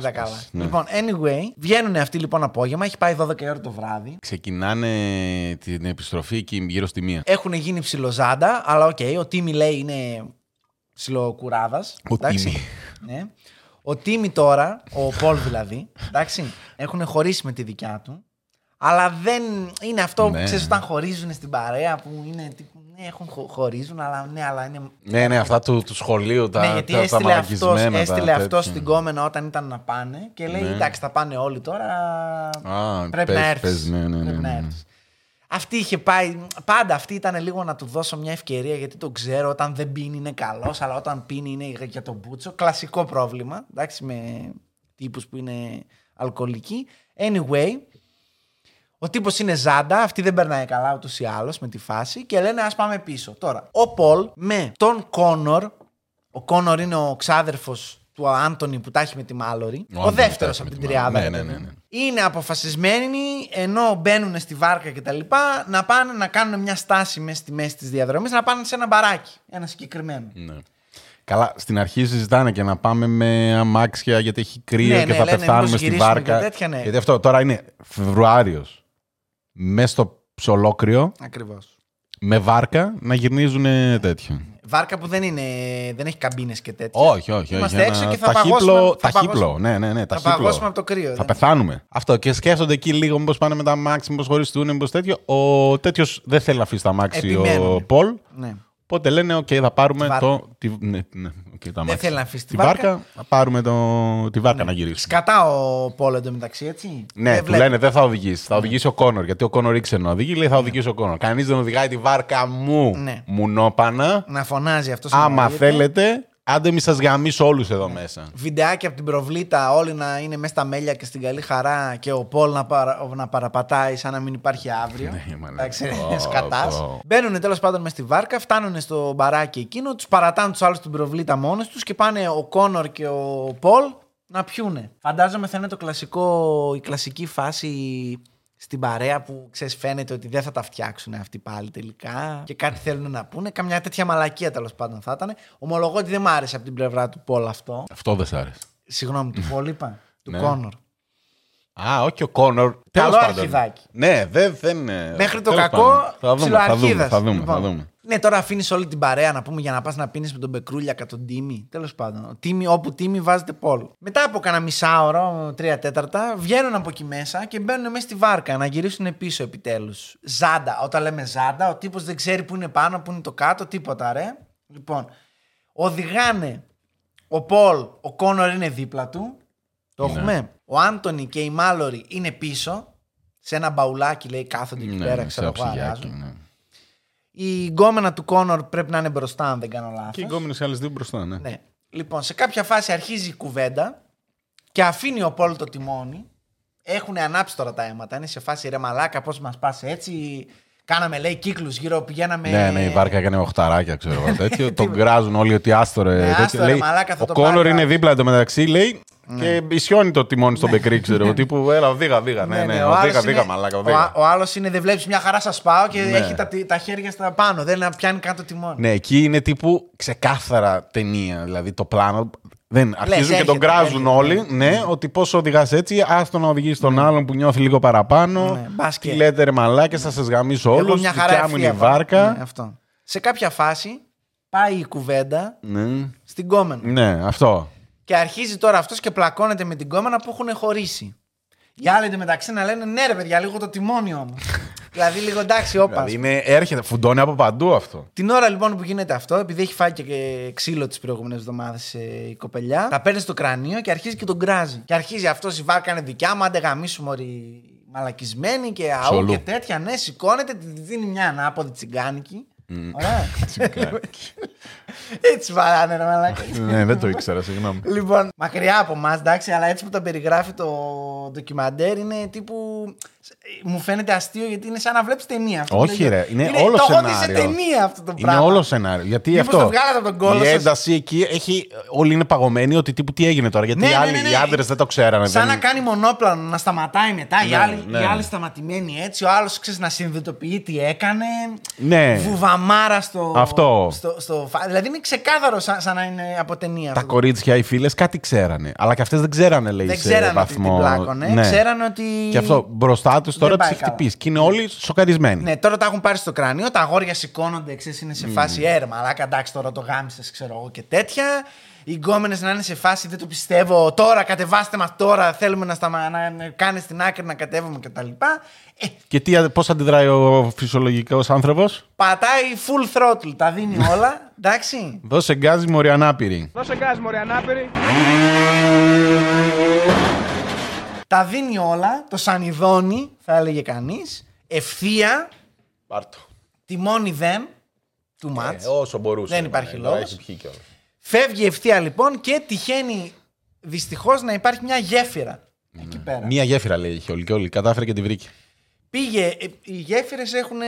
τα καλά. Ναι. Λοιπόν, anyway, βγαίνουν αυτοί λοιπόν απόγευμα, έχει πάει δώδεκα η ώρα το βράδυ. Ξεκινάνε την επιστροφή και γύρω στη μία. Έχουν γίνει ψιλοζάντα, αλλά οκ, okay, ο Τίμι λέει είναι ψιλοκουράδας. Ο Τίμι. Ναι. Ο Τίμι τώρα, ο Πολ δηλαδή, εντάξει, έχουν χωρίσει με τη δικιά του. Αλλά δεν είναι αυτό ναι. που ξέρεις όταν χωρίζουν στην παρέα που είναι. Ναι, έχουν χω, χωρίζουν, αλλά ναι, αλλά είναι. Ναι, ναι, αυτά του, του σχολείου τα. Ναι, γιατί τα, έστειλε αυτός, έστειλε αυτός στην κόμενα όταν ήταν να πάνε και λέει: εντάξει, ναι. θα πάνε όλοι τώρα. Α, πρέπει πες, να έρθει. Ναι, ναι, ναι, ναι, ναι, ναι. Αυτή είχε πάει. Πάντα αυτή ήταν λίγο να του δώσω μια ευκαιρία γιατί τον ξέρω. Όταν δεν πίνει είναι καλός, αλλά όταν πίνει είναι για τον μπούτσο. Κλασικό πρόβλημα. Εντάξει, με τύπους που είναι αλκοολικοί. Anyway. Ο τύπος είναι ζάντα, αυτή δεν περνάει καλά ούτως ή άλλως με τη φάση και λένε ας πάμε πίσω. Τώρα, ο Πολ με τον Κόνορ, ο Κόνορ είναι ο ξάδερφος του Άντωνη που τα έχει με τη Μάλορη, ο, ο δεύτερος από την τριάδα, ναι, ναι, ναι, ναι. είναι αποφασισμένοι ενώ μπαίνουν στη βάρκα και τα λοιπά, να πάνε να κάνουν μια στάση μέσα στη μέση της διαδρομής, να πάνε σε ένα μπαράκι, ένα συγκεκριμένο. Ναι. Καλά, στην αρχή συζητάνε και να πάμε με αμάξια γιατί έχει κρύο ναι, και ναι, θα λένε, πεθάνουμε στη βάρκα. Τέτοια, ναι. Γιατί αυτό τώρα είναι Φεβρουάριος. Μέσα στο ψολόκριο. Ακριβώς. Με βάρκα να γυρνίζουν τέτοια. Βάρκα που δεν, είναι, δεν έχει καμπίνες και τέτοια. Όχι, όχι. Είμαστε όχι, έξω ένα... και θα παγώσουμε. Ταχύπλο. Ναι, ναι, ναι. Θα παγώσουμε από το κρύο. Θα πεθάνουμε. Αυτό. Και σκέφτονται εκεί λίγο μήπως πάνε με τα αμάξια, μήπως χωριστούν, μήπως τέτοιο. Ο τέτοιος δεν θέλει να αφήσει τα αμάξια ο Πολ. Ναι. Οπότε λένε, οκ, okay, θα πάρουμε τη το... Τη... Ναι, ναι, okay, το δεν θέλει να αφήσει τη βάρκα. βάρκα. Θα πάρουμε το... τη βάρκα ναι. να γυρίσουμε. Σκατά ο Πόλο εντωμεταξύ, έτσι. Ναι, δεν του βλέπει. Λένε, δεν θα οδηγήσει. Ναι. Θα οδηγήσει ο Κόνορ, γιατί ο Κόνορ ήξερε να οδηγεί. Λέει, θα ναι. οδηγήσει ο Κόνορ. Κανείς δεν οδηγάει τη βάρκα μου, ναι. μουνόπανα. Να φωνάζει αυτός. Άμα θέλετε, άντε μη σας γαμίσω όλους εδώ ναι. μέσα. Βιντεάκι από την προβλήτα, όλοι να είναι μέσα στα μέλια και στην καλή χαρά και ο Πολ να, παρα... να παραπατάει σαν να μην υπάρχει αύριο. Εντάξει, σκατάς. Μπαίνουν τέλος πάντων μες στη βάρκα, φτάνουν στο μπαράκι εκείνο, τους παρατάνε τους άλλους την προβλήτα μόνος τους και πάνε ο Κόνορ και ο Πολ να πιούνε. Φαντάζομαι θα είναι το κλασικό, η κλασική φάση... Στην παρέα που ξέρεις, φαίνεται ότι δεν θα τα φτιάξουν αυτοί πάλι τελικά και κάτι θέλουν να πούνε. Καμιά τέτοια μαλακία τέλος πάντων θα ήταν. Ομολογώ ότι δεν μ' άρεσε από την πλευρά του Πολ αυτό. Αυτό δεν σ' άρεσε. Συγγνώμη, του Πολ είπα. Του ναι. Κόνορ. Α, όχι ο Κόνορ. Καλό αρχιδάκι. Ναι, δεν είναι. Μέχρι το κακό ψιλοαρχίδας. Θα δούμε, θα δούμε. Ναι, τώρα αφήνεις όλη την παρέα να πούμε για να πας να πίνεις με τον Μπεκρούλια κατά τον Τίμι. Τέλος πάντων. Τίμι, όπου Τίμι βάζεται Πόλο. Μετά από κάνα μισάωρο, τρία τέταρτα, βγαίνουν από εκεί μέσα και μπαίνουν μέσα στη βάρκα να γυρίσουν πίσω επιτέλους. Ζάντα. Όταν λέμε ζάντα, ο τύπος δεν ξέρει που είναι πάνω, που είναι το κάτω, τίποτα ρε. Λοιπόν, οδηγάνε ο Πολ, ο Κόνορ είναι δίπλα του. Το έχουμε. Ναι. Ο Άντωνη και η Μάλορη είναι πίσω. Σε ένα μπαουλάκι λέει κάθονται εκεί πέρα, ξέρω εγώ. Η γκόμενα του Κόνορ πρέπει να είναι μπροστά, αν δεν κάνω λάθος. Και οι γκόμενες οι άλλες δύο μπροστά, ναι. ναι. Λοιπόν, σε κάποια φάση αρχίζει η κουβέντα και αφήνει ο Πολ το τιμόνι. Έχουν ανάψει τώρα τα αίματα. Είναι σε φάση ρε μαλάκα, πώς μας πας έτσι. Κάναμε, λέει, κύκλους γύρω, πηγαίναμε. Ναι, ναι, η βάρκα έκανε οχταράκια, ξέρω εγώ. τέτοιο. Τον γκράζουν όλοι ότι άστορε. Ναι, άστορε λέει, μαλάκα, θα ο Κόνορ είναι δίπλα εντωμεταξύ, λέει. Ναι. Και μπισιώνει το τιμόνι στον μπεκρί, ξέρω. Τύπου, έλα, οδήγα, οδήγα. Ναι, ναι, ναι, οδήγα, οδήγα, μαλάκα. Οδήγα. Ο, ο άλλος είναι, δεν βλέπεις μια χαρά, σας πάω και ναι. έχει τα, τα χέρια στα πάνω. Δεν πιάνει καν το τιμόνι. Ναι, εκεί είναι τύπου ξεκάθαρα ταινία. Δηλαδή το πλάνο. Δεν, αρχίζουν Λες, και τον γκράζουν όλοι. Ναι, ναι, ότι πόσο οδηγάς έτσι, άστο να οδηγείς τον ναι. άλλον που νιώθει λίγο παραπάνω. Ναι, τι λέτε, ρε μαλάκες, θα σας γαμίσω όλους. Δικιά μου είναι η βάρκα. Σε κάποια φάση πάει η κουβέντα στην κόμενα. Ναι, αυτό. Και αρχίζει τώρα αυτός και πλακώνεται με την κόμενα που έχουν χωρίσει. Οι άλλοι εντωμεταξύ να λένε ναι, ρε παιδιά, λίγο το τιμόνι όμως. δηλαδή λίγο εντάξει, όπα. Δηλαδή είναι, έρχεται, φουντώνει από παντού αυτό. Την ώρα λοιπόν που γίνεται αυτό, επειδή έχει φάει και ξύλο τις προηγούμενες εβδομάδες η κοπελιά, τα παίρνει στο κρανίο και αρχίζει και τον κράζει. Και αρχίζει αυτός η βάρκα είναι δικιά μου, άντε γαμίσουμε όλοι μαλακισμένοι και αού και τέτοια. Ναι, σηκώνεται, τη δίνει μια ανάποδη τσιγκάνικη. Ωραία. Έτσι βαράνε ρε μαλάκα. Ναι, δεν το ήξερα, συγγνώμη. Λοιπόν, μακριά από εμάς, εντάξει, αλλά έτσι που τα περιγράφει το ντοκιμαντέρ είναι τύπου Μου φαίνεται αστείο γιατί είναι σαν να βλέπεις ταινία αυτό. Όχι, το... ρε. Είναι, είναι όλο το σενάριο. Το ταινία αυτό το πράγμα. Είναι όλο σενάριο. Γιατί μήπως αυτό. Το βγάλατε από τον κόλλο. Η ένταση εκεί έχει. Όλοι είναι παγωμένοι ότι τύπου τι έγινε τώρα. Γιατί ναι, οι, άλλοι, ναι, ναι, ναι. οι άντρες δεν το ξέρανε. Σαν δεν... να κάνει μονόπλανο, να σταματάει μετά. Ναι, οι, άλλοι, ναι. οι άλλοι σταματημένοι έτσι. Ο άλλος ξέρει να συνειδητοποιεί τι έκανε. Ναι. Βουβαμάρα στο. Αυτό. Στο, στο... Δηλαδή είναι ξεκάθαρο σαν, σαν να είναι από ταινία. Τα κορίτσια, οι φίλες κάτι ξέρανε. Αλλά και αυτές δεν ξέρανε, λέει. Δεν ξέρανε ότι την πλάκωνε. Ξέρανε ότι. Και αυτό μπροστά του τώρα τους χτυπήσει. Και είναι όλοι σοκαρισμένοι. Ναι, τώρα τα έχουν πάρει στο κρανίο. Τα αγόρια σηκώνονται, ξέρεις, είναι σε φάση mm. έρμα. Αλλά καντάξει τώρα το γάμισες, ξέρω εγώ και τέτοια. Οι γκόμενες να είναι σε φάση, δεν το πιστεύω. Τώρα κατεβάστε μας τώρα. Θέλουμε να, σταμα... να κάνει την άκρη να κατέβουμε κτλ. Και, και τι, πώς αντιδράει ο φυσιολογικός άνθρωπος? Πατάει full throttle, τα δίνει όλα. Εντάξει. Δώσε γκάζι, μοριανάπηρη. Δώσε γκάζι, μοριανάπηρη. Τα δίνει όλα, το σανιδώνει, θα έλεγε κανείς. Ευθεία. Πάρτο. Τιμώνει δεν. Του μάτς. Ε, όσο μπορούσε. Δεν υπάρχει λόγος. Φεύγει ευθεία λοιπόν και τυχαίνει δυστυχώς να υπάρχει μια γέφυρα. Mm. Εκεί πέρα. Μια γέφυρα λέει είχε όλη και όλη. Κατάφερε και τη βρήκε. Πήγε. Οι γέφυρες έχουν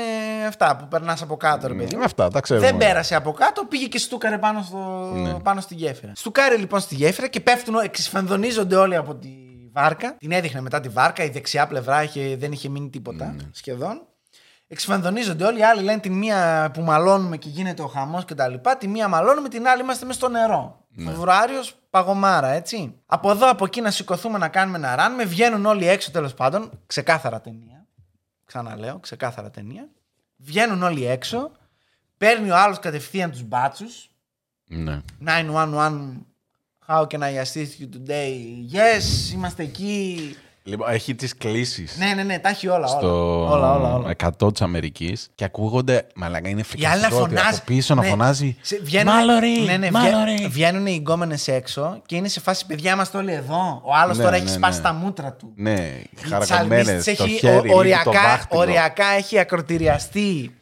αυτά που περνάς από κάτω, ρε παιδί. Αυτά, τα ξέρουμε. Δεν πέρασε από κάτω, πήγε και στούκαρε πάνω, στο... ναι. πάνω στη γέφυρα. Στούκαρε λοιπόν στη γέφυρα και πέφτουν, εξφενδονίζονται όλοι από τη. Βάρκα. Την έδειχνε μετά τη βάρκα, η δεξιά πλευρά είχε, δεν είχε μείνει τίποτα mm. σχεδόν. Εξφανδονίζονται όλοι, οι άλλοι λένε την μία που μαλώνουμε και γίνεται ο χαμός και τα λοιπά. Την μία μαλώνουμε, την άλλη είμαστε μέσα στο νερό. Mm. Φεβρουάριος, παγωμάρα, έτσι. Από εδώ, από εκεί να σηκωθούμε να κάνουμε να ράνουμε, βγαίνουν όλοι έξω τέλος πάντων. Ξεκάθαρα ταινία. Ξαναλέω, ξεκάθαρα ταινία. Βγαίνουν όλοι έξω, παίρνει ο άλλος κατευθείαν τους μπάτσους. Mm. εννιά ένα ένα. How can I assist you today? Yes, είμαστε εκεί. Λοιπόν, έχει τις κλήσεις. Ναι, ναι, ναι, τα έχει όλα. Στο όλα, όλα, όλα. εκατό της Αμερικής και ακούγονται. Μαλάκα, είναι φρικαστικότητα. Από πίσω ναι. να φωνάζει. Μάλορι! Ναι, ναι, βγα... Βγαίνουν οι γκόμενες έξω και είναι σε φάση παιδιά, είμαστε όλοι εδώ. Ο άλλος ναι, τώρα ναι, έχει σπάσει ναι. τα μούτρα του. Ναι, χαρακομμένες. Το χέρι, οριακά, οριακά έχει ακροτηριαστεί.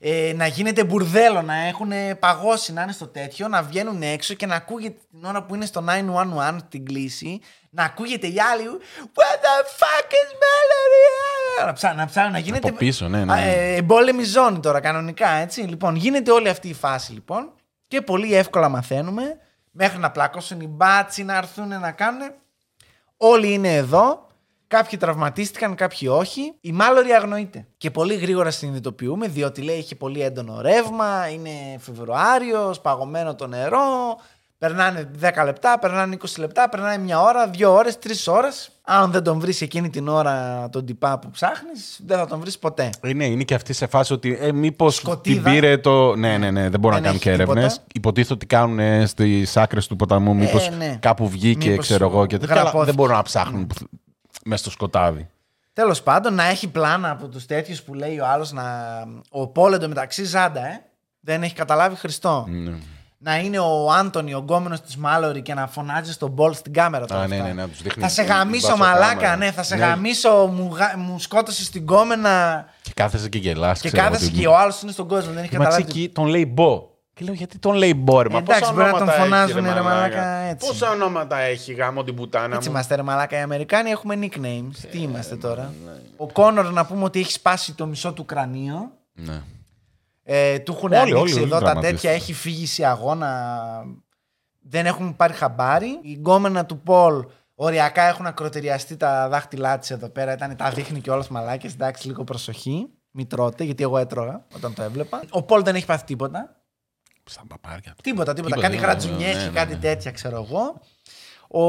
Ε, να γίνεται μπουρδέλο, να έχουν παγώσει, να είναι στο τέτοιο, να βγαίνουν έξω και να ακούγεται την ώρα που είναι στο εννιά ένα ένα την κλίση, να ακούγεται η άλλη What the fuck is Mallory? Να ψάχνουν, να, ψά, να γίνεται. Από πίσω, ναι, ναι. Ε, πόλεμη ζώνη τώρα, κανονικά έτσι. Λοιπόν, γίνεται όλη αυτή η φάση λοιπόν και πολύ εύκολα μαθαίνουμε μέχρι να πλακώσουν οι μπάτσι, να έρθουν να κάνουν. Όλοι είναι εδώ. Κάποιοι τραυματίστηκαν, κάποιοι όχι. Η Μάλορι αγνοείται. Και πολύ γρήγορα συνειδητοποιούμε, διότι λέει είχε πολύ έντονο ρεύμα, είναι Φεβρουάριος, παγωμένο το νερό. Περνάνε δέκα λεπτά, περνάνε είκοσι λεπτά, περνάνε μια ώρα, δύο ώρες, τρεις ώρες. Αν δεν τον βρεις εκείνη την ώρα τον τυπά που ψάχνεις, δεν θα τον βρεις ποτέ. Είναι, είναι και αυτή σε φάση ότι ε, μήπως την πήρε το. Ναι, ναι, ναι, δεν μπορούν δεν να κάνουν και έρευνες. Υποτίθεται ότι κάνουν στις άκρες του ποταμού, μήπως ε, ναι. κάπου βγήκε, μήπως ξέρω εγώ και τέτοια. Δεν μπορούν να ψάχνουν. Μες στο σκοτάδι. Τέλος πάντων, να έχει πλάνα από τους τέτοιους που λέει ο άλλος να. Ο Πολ εντωμεταξύ ζάντα, ε. Δεν έχει καταλάβει Χριστό. Mm. Να είναι ο Άντωνι, ο γκόμενος της Μάλορι και να φωνάζει στον Πολ στην κάμερα του. Ναι, ναι, ναι, θα σε γαμίσω, μαλάκα, κάμερα. ναι, θα σε ναι. γαμίσω, μου, μου σκότωσε την γκόμενα. Και κάθεσαι και γελάς. Και κάθεσαι και ο άλλος είναι στον κόσμο, δεν έχει καταλάβει. Εκεί τον λέει Μπο. Και λέω γιατί τον λέει Μπόρμα. Εντάξει, μπορεί να τον φωνάζουν ρε μαλάκα έτσι. Πόσα ονόματα έχει γάμο την πουτάνα μου. Έτσι είμαστε ρε μαλάκα οι Αμερικάνοι, έχουμε nicknames. Τι είμαστε τώρα. Ο Κόνορ να πούμε ότι έχει σπάσει το μισό του κρανίο. Του έχουν ανοίξει εδώ τα τέτοια, έχει φύγει σε αγώνα. Δεν έχουν πάρει χαμπάρι. Η γκόμενα του Πολ οριακά έχουν ακροτεριαστεί τα δάχτυλά της εδώ πέρα. Τα δείχνει κιόλας μαλάκες. Εντάξει, λίγο προσοχή. Μην τρώτε, γιατί εγώ έτρωγα όταν το έβλεπα. Ο Πολ δεν έχει πάθει τίποτα. Στα παπάρια. Τίποτα, τίποτα. τίποτα κάτι χρατζουνιές ναι, ναι, ναι. κάτι τέτοια, ξέρω εγώ. Ο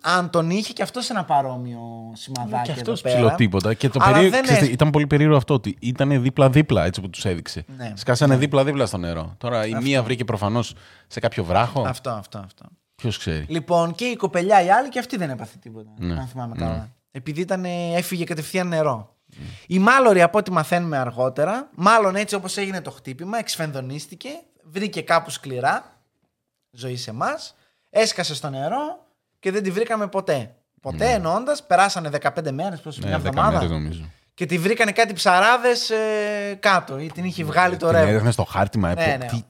Άντωνι είχε και αυτό ένα παρόμοιο σημαδάκι. Και αυτό ψηλό τίποτα. Και το περί... Ξέρετε, έσ... Ήταν πολύ περίεργο αυτό ότι ήταν δίπλα-δίπλα έτσι που τους έδειξε. Ναι. Σκάσανε ναι. δίπλα-δίπλα στο νερό. Τώρα αυτό. Η μία βρήκε προφανώς σε κάποιο βράχο. Αυτό, αυτό, αυτό. Ποιος ξέρει. Λοιπόν, και η κοπελιά η άλλη και αυτή δεν έπαθε τίποτα. Ναι. Αν θυμάμαι καλά. Ναι. Επειδή ήταν, έφυγε κατευθείαν νερό. Η Μάλορι από ό,τι μαθαίνουμε αργότερα, μάλλον έτσι όπως έγινε το χτύπημα, εξφενδονίστηκε, βρήκε κάπου σκληρά ζωή σε μας, έσκασε στο νερό και δεν τη βρήκαμε ποτέ. Ποτέ ναι. εννοώντας, περάσανε δεκαπέντε μέρες, προς ναι, μια εβδομάδα. Και τη βρήκανε κάτι ψαράδες ε, κάτω, ή την είχε βγάλει ναι, το ρεύμα. Την έδειχνε στο χάρτημα, έπω, ναι, ναι. Τι,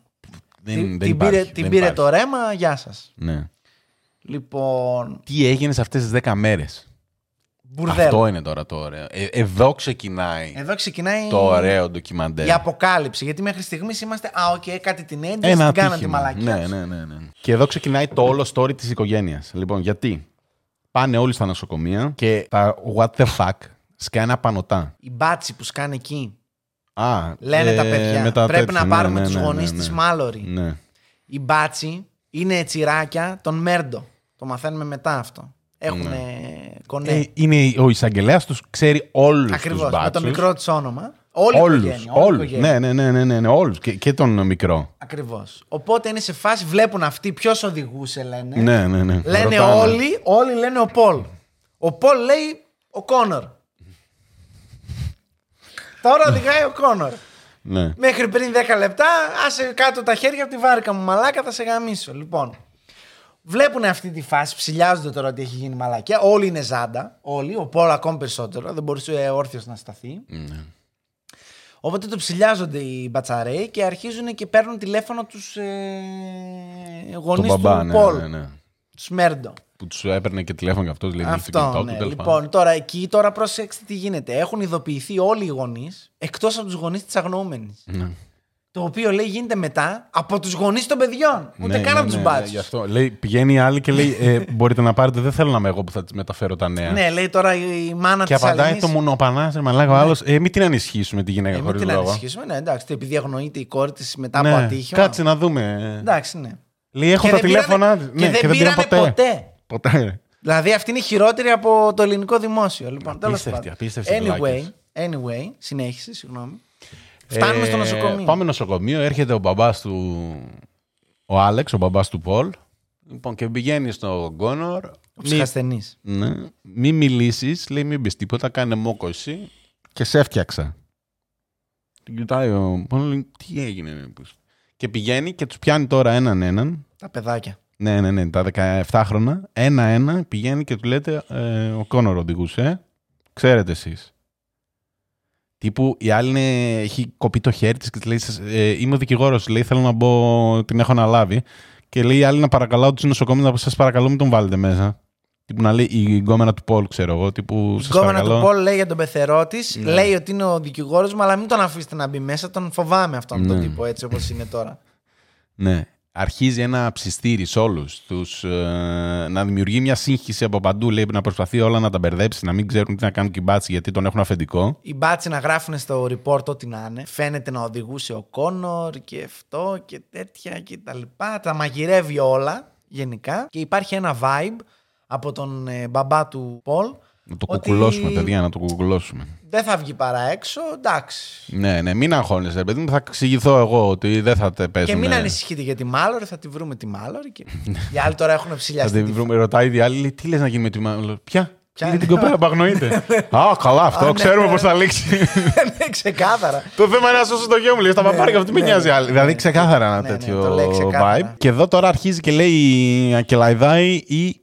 δεν, την, δεν υπάρχει, πήρε, την πήρε το ρέμα, γεια σας. Ναι. Λοιπόν... Τι έγινε σε αυτές τις δέκα μέρες. Μπουρδέλ. Αυτό είναι τώρα το ωραίο. Ε, εδώ, ξεκινάει εδώ ξεκινάει το ωραίο ντοκιμαντέρ. Η αποκάλυψη. Γιατί μέχρι στιγμής είμαστε. Α, οκ, okay, κάτι την ένταση, την κάνανε τη μαλακία. Ναι, ναι, ναι, ναι. Και εδώ ξεκινάει το όλο story της οικογένειας. Λοιπόν, γιατί πάνε όλοι στα νοσοκομεία και τα what the fuck σκάνε απανωτά. Η μπάτση που σκάνε εκεί. Α, λένε ε, τα παιδιά. Τα πρέπει τέτοια, να πάρουμε ναι, ναι, τους γονείς ναι, ναι, της Μάλορι. Ναι. Η μπάτση είναι τσιράκια των Murdaugh. Το μαθαίνουμε μετά αυτό. Έχουν ναι. κονέ. Ε, είναι ο εισαγγελέας τους, ξέρει όλους τους μπάτσους. Ακριβώς, με το μικρό της όνομα. Όλη όλους, οικογένεια, όλη όλους. Οικογένεια. Ναι, ναι, ναι, ναι, ναι, όλους. Και, και τον μικρό. Ακριβώς. Οπότε είναι σε φάση, βλέπουν αυτοί ποιος οδηγούσε, λένε. Ναι, ναι, ναι. Λένε ρωτάνε. όλοι, όλοι λένε ο Πολ. Ο Πολ λέει ο Κόνορ. Τώρα οδηγάει ο Κόνορ. Ναι. Μέχρι πριν δέκα λεπτά, άσε κάτω τα χέρια από τη βάρκα μου, μαλάκα, θα σε γαμίσω. Λοιπόν. Βλέπουν αυτή τη φάση, ψηλιάζονται τώρα ότι έχει γίνει μαλακιά. Όλοι είναι ζάντα. Όλοι. Ο Πολ ακόμη περισσότερο. Δεν μπορούσε όρθιος να σταθεί. Ναι. Οπότε το ψηλιάζονται οι μπατσαρέοι και αρχίζουν και παίρνουν τηλέφωνο τους ε, γονείς του ναι, Πολ. Ναι, ναι. Τους Murdaugh. Που τους έπαιρνε και τηλέφωνο και αυτός. Λέει, αυτό. Ναι. Του, λοιπόν, τώρα εκεί, τώρα προσέξτε τι γίνεται. Έχουν ειδοποιηθεί όλοι οι γονείς εκτός από τους γονείς της αγνοούμενης. Ναι. Το οποίο λέει γίνεται μετά από τους γονείς των παιδιών. Ούτε ναι, καν από ναι, τους μπάτσους. Ναι, γι' αυτό. Λέει, πηγαίνει η άλλη και λέει: ε, μπορείτε να πάρετε, δεν θέλω να είμαι εγώ που θα μεταφέρω τα νέα. Ναι, λέει τώρα η μάνα τη. Και απαντάει το μονοπανά, μαλάκα ο άλλος: ε, μην την ανισχύσουμε τη γυναίκα ε, χωρίς λόγο. Μην την ανισχύσουμε, ναι, εντάξει. Επειδή αγνοείται η κόρη τη μετά ναι, από ατύχημα. Κάτσε να δούμε. Εντάξει, ναι. Λέει: έχω και τα τηλέφωνα. Και, ναι, και δεν πήραν ποτέ. ποτέ. ποτέ. Δηλαδή αυτή είναι χειρότερη από το ελληνικό δημόσιο. Λοιπόν, τέλος πάντων. Anyway, συνέχισε, συγγνώμη. Φτάνουμε στο νοσοκομείο. Ε, πάμε νοσοκομείο, έρχεται ο μπαμπάς του. Ο Άλεξ, ο μπαμπάς του Πολ. Λοιπόν, και πηγαίνει στον Κόνορ. Ο ψυχασθενής. Ναι. Μη μιλήσεις, λέει, μην πεις τίποτα, κάνε μόκο εσύ. Και σε έφτιαξα. Την κοιτάει ο Πολ, λέει, τι έγινε. Και πηγαίνει και τους πιάνει τώρα έναν-έναν. Τα παιδάκια. Ναι, ναι, ναι, τα δεκαεπτάχρονα. Ένα-ένα πηγαίνει και του λέτε, ε, ο Κόνορ οδηγούσε. Ξέρετε εσείς. Τύπου η άλλη είναι, έχει κοπεί το χέρι της και της λέει: ε, είμαι ο δικηγόρος. Λέει: θέλω να μπω, την έχω αναλάβει. Και λέει η άλλη να παρακαλάω τους νοσοκόμους να σας παρακαλώ, μην τον βάλετε μέσα. Τύπου να λέει η γκόμενα του Πολ, ξέρω εγώ. Τύπου, η γκόμενα του Πολ λέει για τον πεθερό της: ναι. λέει ότι είναι ο δικηγόρος μου, αλλά μην τον αφήσετε να μπει μέσα. Τον φοβάμαι αυτόν ναι. τον τύπο, έτσι όπως είναι τώρα. Ναι. Αρχίζει ένα ψιστήρι σε όλους τους, ε, να δημιουργεί μια σύγχυση από παντού. Λέει να προσπαθεί όλα να τα μπερδέψει, να μην ξέρουν τι να κάνουν και οι μπάτσοι γιατί τον έχουν αφεντικό. Οι μπάτσοι να γράφουν στο report ό,τι να είναι. Φαίνεται να οδηγούσε ο Κόνορ και αυτό και τέτοια και τα λοιπά. Τα μαγειρεύει όλα γενικά. Και υπάρχει ένα vibe από τον ε, μπαμπά του Πολ. Να το κουκουλώσουμε, παιδιά, να το κουκουλώσουμε. Δεν θα βγει παρά έξω, εντάξει. Ναι, ναι, μην αγχώνεσαι, παιδί μου. Θα εξηγηθώ εγώ ότι δεν θα τα πέσουμε. Και μην ανησυχείτε για τη Μάλορι, θα τη βρούμε τη Μάλορι. Και... οι άλλοι τώρα έχουν ψηλιαστεί. Θα τη βρούμε, ρωτάει η άλλη, τι λες να γίνει με τη Μάλορι. Ποια, γιατί την κοπέλα που αγνοείται. Α, καλά, αυτό ξέρουμε πώς θα λήξει. Ναι, ξεκάθαρα. Το θέμα είναι να σώσω το γιο μου, λέει. Τα παπάρια αυτή με νοιάζει άλλη. Δηλαδή, ξεκάθαρα ένα τέτοιο vibe. Και εδώ τώρα αρχίζει και λέει ακελαϊδάει η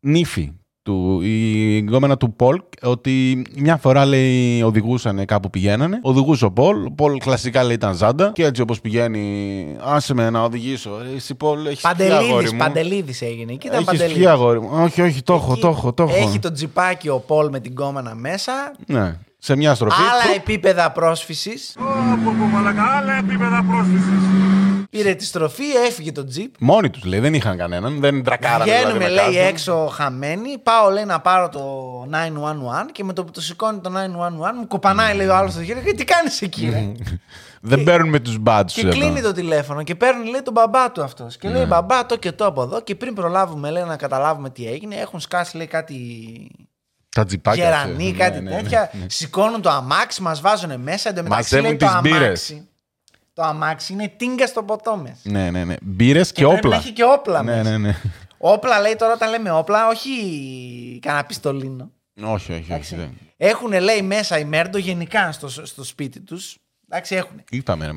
νύφη. Του, η γκόμενα του Πολ, ότι μια φορά λέει οδηγούσαν κάπου πηγαίνανε. Οδηγούσε ο Πολ. Ο Πολ κλασικά λέει ήταν ζάντα. Και έτσι όπως πηγαίνει, άσε με να οδηγήσω. Εσύ Πολ έχεις Παντελίδης, Παντελίδης έγινε. Εκεί ήταν Παντελίδης. Αγόρι μου. Όχι, όχι, το έχω, το έχω, το έχω. Έχει το τζιπάκι ο Πολ με την γκόμενα μέσα. Ναι. Σε μια στροφή. Άλλα επίπεδα πρόσφυσης. Άλλα επίπεδα πρόσφυσης. Πήρε τη στροφή, έφυγε το τζιπ. Μόνοι τους λέει, δεν είχαν κανέναν, δεν τρακάραν. Βγαίνουμε δηλαδή, λέει έξω χαμένοι. Πάω λέει να πάρω το εννιά ένα ένα και με το που το σηκώνει το εννιά ένα ένα μου κοπανάει mm. λέει ο άλλος στο χέρι. Και τι κάνεις εκεί, ρε. Mm. Δεν παίρνουμε τους μπάτσους. Και εδώ. Κλείνει το τηλέφωνο και παίρνει λέει τον μπαμπά του αυτός. Και λέει mm. μπαμπά το και το από εδώ. Και πριν προλάβουμε λέει να καταλάβουμε τι έγινε, έχουν σκάσει λέει κάτι. Τα τζιπάκια. Γερανή, ναι, κάτι ναι, ναι, τέτοια. Ναι, ναι. Σηκώνουν το αμάξι, μας βάζουν μέσα. Εν τω μεταξύ λέει το αμάξι. Το αμάξι είναι τίγκα στο ποτό μέσα. Ναι, ναι, ναι. Μπύρες και, και όπλα. Πρέπει να έχει και όπλα μέσα. Ναι, ναι, ναι. Όπλα λέει τώρα όταν λέμε όπλα, όχι κανένα πιστολίνο. Όχι, όχι, όχι. Ναι. Έχουν λέει μέσα οι Murdaugh γενικά στο, στο σπίτι τους. Εντάξει, έχουν.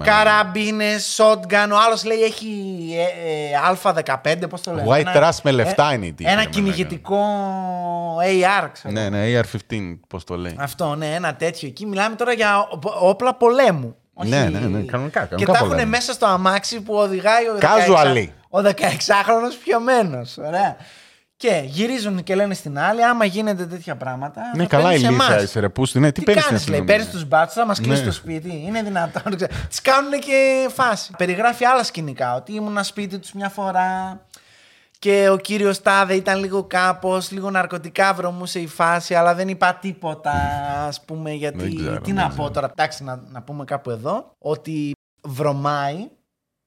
Καραμπίνες, shotgun. Ο άλλος λέει έχει α δεκαπέντε, πώς το λένε. White trash με λεφτά είναι η τύχη. Ένα κυνηγητικό έι αρ, ξέρω. Ναι, ναι, έι αρ φιφτίν, πώς το λέει. Αυτό, ναι, ένα τέτοιο εκεί. Μιλάμε τώρα για όπλα πολέμου. Όχι... ναι, ναι, ναι, κανονικά. κανονικά και τα έχουν μέσα στο αμάξι που οδηγάει ο δεκαεξάχρονος πιωμένος. Ωραία. Και γυρίζουν και λένε στην άλλη, άμα γίνεται τέτοια πράγματα. Ναι, καλά η Λίζα, είσαι ρε, πούστη, ναι, τι παίρνεις στην αστυνομία. Παίρνεις τους μπάτσους, θα μας κλείσει ναι. το σπίτι, είναι δυνατόν. Τις κάνουν και φάση. Περιγράφει άλλα σκηνικά, ότι ήμουν σπίτι τους μια φορά και ο κύριος Τάδε ήταν λίγο κάπως, λίγο ναρκωτικά βρωμούσε η φάση, αλλά δεν είπα τίποτα, ας πούμε, γιατί ξέρω, τι να πω τώρα. Εντάξει, να, να πούμε κάπου εδώ, ότι βρωμάει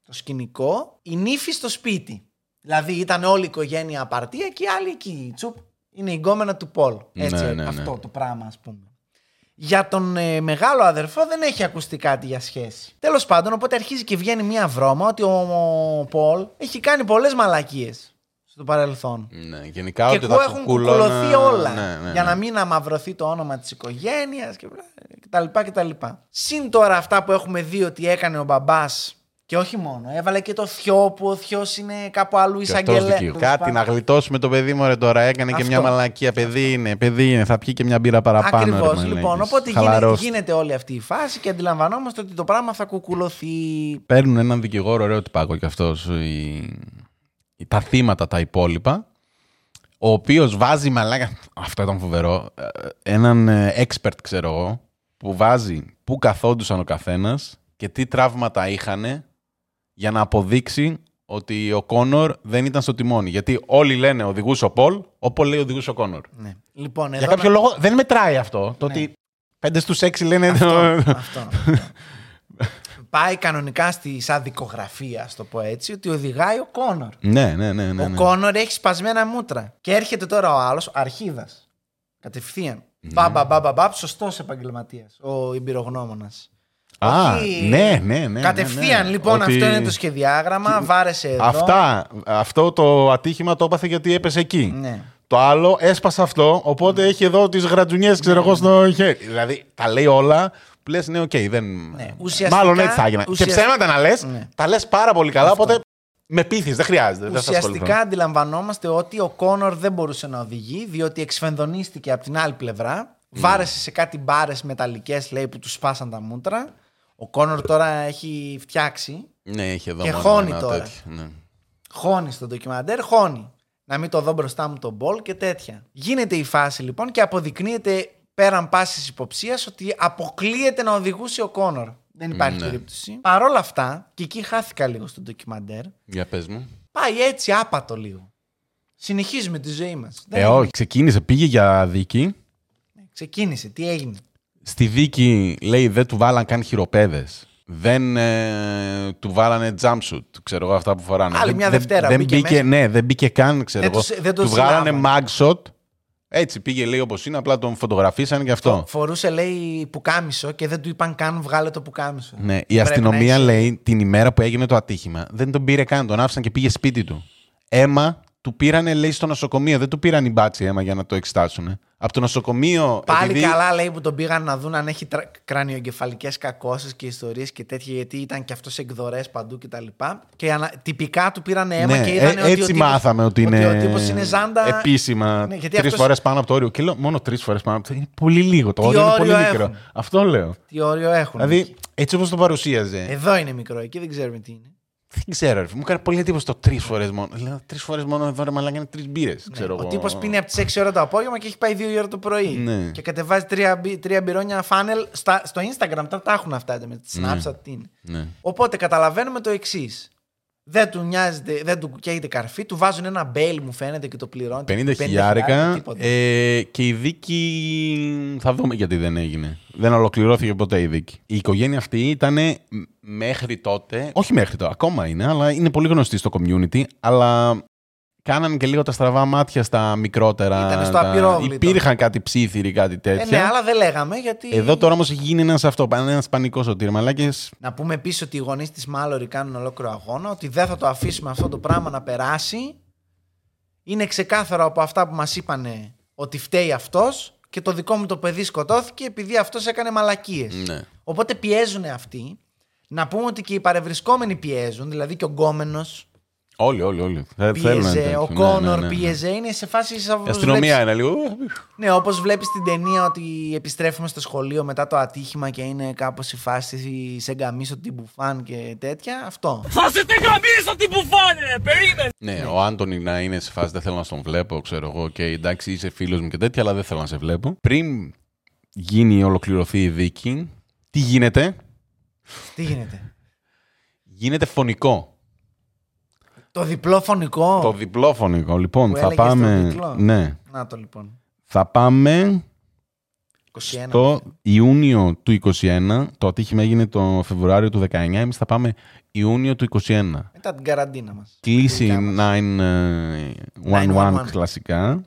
το σκηνικό, η νύφη στο σπίτι. Δηλαδή ήταν όλη η οικογένεια απαρτία και οι άλλοι εκεί. Τσουπ, είναι η γκόμενα του Πολ. Έτσι, ναι, ναι, ναι. Αυτό το πράγμα, ας πούμε. Για τον ε, μεγάλο αδερφό δεν έχει ακουστεί κάτι για σχέση. Τέλος πάντων, οπότε αρχίζει και βγαίνει μια βρώμα ότι ο, ο Πολ έχει κάνει πολλές μαλακίες στο παρελθόν. Ναι, γενικά και εγώ έχουν κουκουλωθεί όλα. Ναι, ναι, ναι. Για να μην αμαυρωθεί το όνομα της οικογένειας κτλ. Συν τώρα αυτά που έχουμε δει ότι έκανε ο μπαμπάς. Και όχι μόνο. Έβαλε και το θειό που ο θειός είναι κάπου αλλού εισαγγελέα. Κάτι να γλιτώσουμε το παιδί μου, ρε τώρα. Έκανε αυτό. Και μια μαλακία. Παιδί είναι, παιδί είναι. Θα πιει και μια μπύρα παραπάνω. Ακριβώς, λοιπόν. Οπότε γίνεται, γίνεται όλη αυτή η φάση και αντιλαμβανόμαστε ότι το πράγμα θα κουκουλωθεί. Παίρνουν έναν δικηγόρο, ωραίο τυπάκο κι αυτός. Η... Τα θύματα τα υπόλοιπα. Ο οποίος βάζει μαλάκα. Αυτό ήταν φοβερό. Έναν expert, ξέρω εγώ, που βάζει πού καθόντουσαν ο καθένας και τι τραύματα είχανε. Για να αποδείξει ότι ο Κόνορ δεν ήταν στο τιμόνι. Γιατί όλοι λένε οδηγούσε ο Πολ, ο Πολ λέει οδηγούσε ο Κόνορ. Ναι. Λοιπόν, εδώ για κάποιο να... λόγο δεν μετράει αυτό. Το ναι. ότι πέντε στους έξι λένε. Αυτό. αυτό, αυτό. Πάει κανονικά στη σαν δικογραφία, α το πω έτσι, ότι οδηγάει ο Κόνορ. Ναι, ναι, ναι, ναι. Ο Κόνορ έχει σπασμένα μούτρα. Και έρχεται τώρα ο άλλος, ο Αρχίδας. Κατευθείαν. Μπαμπα, μπαμπα, μπαμπα, σωστός επαγγελματίας, ο εμπειρογνώμονας. Α, όχι... ναι, ναι, ναι. Κατευθείαν, ναι, ναι. λοιπόν, ότι... αυτό είναι το σχεδιάγραμμα. Και... Βάρεσε εδώ. Αυτά, αυτό το ατύχημα το έπαθε γιατί έπεσε εκεί. Ναι. Το άλλο έσπασε αυτό, οπότε ναι. έχει εδώ τις γρατζουνιές, ξέρω εγώ, ναι, ναι. στο χέρι. Δηλαδή, τα λέει όλα. Που λες, ναι, οκ, okay, δεν. Ναι. Μάλλον έτσι θα έγινε. Ουσιαστικά... Και ψέματα να λες, ναι. τα λες πάρα πολύ καλά, αυτό. Οπότε με πείθεις, δεν χρειάζεται. Ουσιαστικά δεν αντιλαμβανόμαστε ότι ο Κόνορ δεν μπορούσε να οδηγεί, διότι εξφενδονίστηκε από την άλλη πλευρά. Ναι. Βάρεσε σε κάτι μπάρες μεταλλικές, λέει, που του σπάσαν τα μούτρα. Ο Κόνορ τώρα έχει φτιάξει. Ναι, είχε εδώ. Και χώνει τώρα. Τέτοιο, ναι. Χώνει στο ντοκιμαντέρ, χώνει. Να μην το δω μπροστά μου τον Μπολ και τέτοια. Γίνεται η φάση λοιπόν και αποδεικνύεται πέραν πάσης υποψίας ότι αποκλείεται να οδηγούσε ο Κόνορ. Δεν υπάρχει περίπτωση. Ναι. Παρ' όλα αυτά, και εκεί χάθηκα λίγο στο ντοκιμαντέρ. Για πες μου. Πάει έτσι άπατο λίγο. Συνεχίζουμε τη ζωή μας. Ε, όχι, ξεκίνησε, πήγε για δίκη. Ξεκίνησε, τι έγινε. Στη δίκη, λέει, δεν του βάλαν καν χειροπέδες. Δεν ε, του βάλανε jumpsuit, ξέρω εγώ, αυτά που φοράνε. Άλλη μια Δευτέρα. Δεν μπήκε, ναι, δεν μπήκε καν, ξέρω εγώ. Του, του βγάλανε mugshot. Έτσι πήγε, λέει, όπως είναι, απλά τον φωτογραφίσανε και αυτό. Φορούσε, λέει, πουκάμισο και δεν του είπαν καν βγάλε το πουκάμισο. Ναι, η αστυνομία, λέει, την ημέρα που έγινε το ατύχημα, δεν τον πήρε καν, τον άφησαν και πήγε σπίτι του. Έμα του πήρανε, λέει, στο νοσοκομείο. Δεν του πήραν οι μπάτσι αίμα για να το εξετάσουν. Από το νοσοκομείο. Πάλι επειδή... καλά, λέει, που τον πήγαν να δουν αν έχει τρα... κρανιογκεφαλικές κακώσεις και ιστορίες και τέτοια, γιατί ήταν και αυτός εκδορές παντού κτλ. Και, και ανα... τυπικά του πήραν αίμα, ναι, και είδαν ε, ότι. Έτσι ο τύπος, μάθαμε ότι είναι. Ότι ο τύπος είναι ζάντα. Επίσημα. Ναι, τρεις αυτός... φορές πάνω από το όριο. Και λέω, μόνο τρεις φορές πάνω από το όριο. Είναι πολύ λίγο. Το όριο είναι πολύ έχουν. Μικρό. Αυτό λέω. Τι όριο έχουν. Δηλαδή, εκεί. Έτσι όπως το παρουσίαζε. Εδώ είναι μικρό, εκεί δεν ξέρουμε τι είναι. Δεν ξέρω, μου έκανε πολύ εντύπωση το τρεις φορές μόνο. Λέω τρεις φορές μόνο εδώ, ρε μαλάκα, είναι τρεις μπύρες. Ναι, ο τύπος πίνει από τις έξι ώρα το απόγευμα και έχει πάει δύο η ώρα το πρωί. Ναι. Και κατεβάζει τρία, τρία μπυρόνια φάνελ στα, στο Instagram. Τα, τα έχουν αυτά με τη Snapchat. Ναι. Οπότε καταλαβαίνουμε το εξής. Δεν του νοιάζεται, δεν του καίγεται καρφί, του βάζουν ένα bail, μου φαίνεται, και το πληρώνει. πενήντα χιλιάρικα. Ε, και η δίκη. Θα δούμε γιατί δεν έγινε. Δεν ολοκληρώθηκε ποτέ η δίκη. Η οικογένεια αυτή ήταν μέχρι τότε. Όχι μέχρι τότε, ακόμα είναι, αλλά είναι πολύ γνωστή στο community. Αλλά κάνανε και λίγο τα στραβά μάτια στα μικρότερα. Ήτανε στο απειρόβλητο. Υπήρχαν κάτι ψήθυροι, κάτι τέτοια. Ε, ναι, αλλά δεν λέγαμε γιατί. Εδώ τώρα όμως έχει γίνει ένας αυτό, ένας πανικός ο τυρμαλάκες. Να πούμε επίσης ότι οι γονείς της Μάλορι κάνουν ολόκληρο αγώνα, ότι δεν θα το αφήσουμε αυτό το πράγμα να περάσει. Είναι ξεκάθαρο από αυτά που μας είπανε ότι φταίει αυτός και το δικό μου το παιδί σκοτώθηκε επειδή αυτός έκανε μαλακίες. Ναι. Οπότε πιέζουν αυτοί. Να πούμε ότι και οι παρευρισκόμενοι πιέζουν, δηλαδή και ο γκόμενος. Όλοι, όλοι, όλοι. Πίεζε, ο Κόνορ πίεζε, είναι σε φάση. Αστυνομία είναι λίγο. Ναι, όπως βλέπεις την ταινία ότι επιστρέφουμε στο σχολείο μετά το ατύχημα και είναι κάπως η φάση σε γκαμίσω την μπουφάν και τέτοια. Αυτό. Θα σε γκαμίσω την μπουφάν, ρε, περίμενε! Ναι, ο Άντωνη να είναι σε φάση, δεν θέλω να τον βλέπω, ξέρω εγώ, και εντάξει είσαι φίλος μου και τέτοια, αλλά δεν θέλω να σε βλέπω. Πριν γίνει, ολοκληρωθεί η δίκη, τι γίνεται. Τι γίνεται. Γίνεται φωνικό. Το διπλό φωνικό. Το διπλό φωνικό. Λοιπόν, που θα πάμε. Ναι. Να το λοιπόν. Θα πάμε. είκοσι ένα στο Ιούνιο του είκοσι ένα. Το ατύχημα έγινε το Φεβρουάριο του δεκαεννιά. Εμείς θα πάμε Ιούνιο του είκοσι ένα. Μετά την καραντίνα μας. Κλείσει εννιά ένα ένα κλασικά.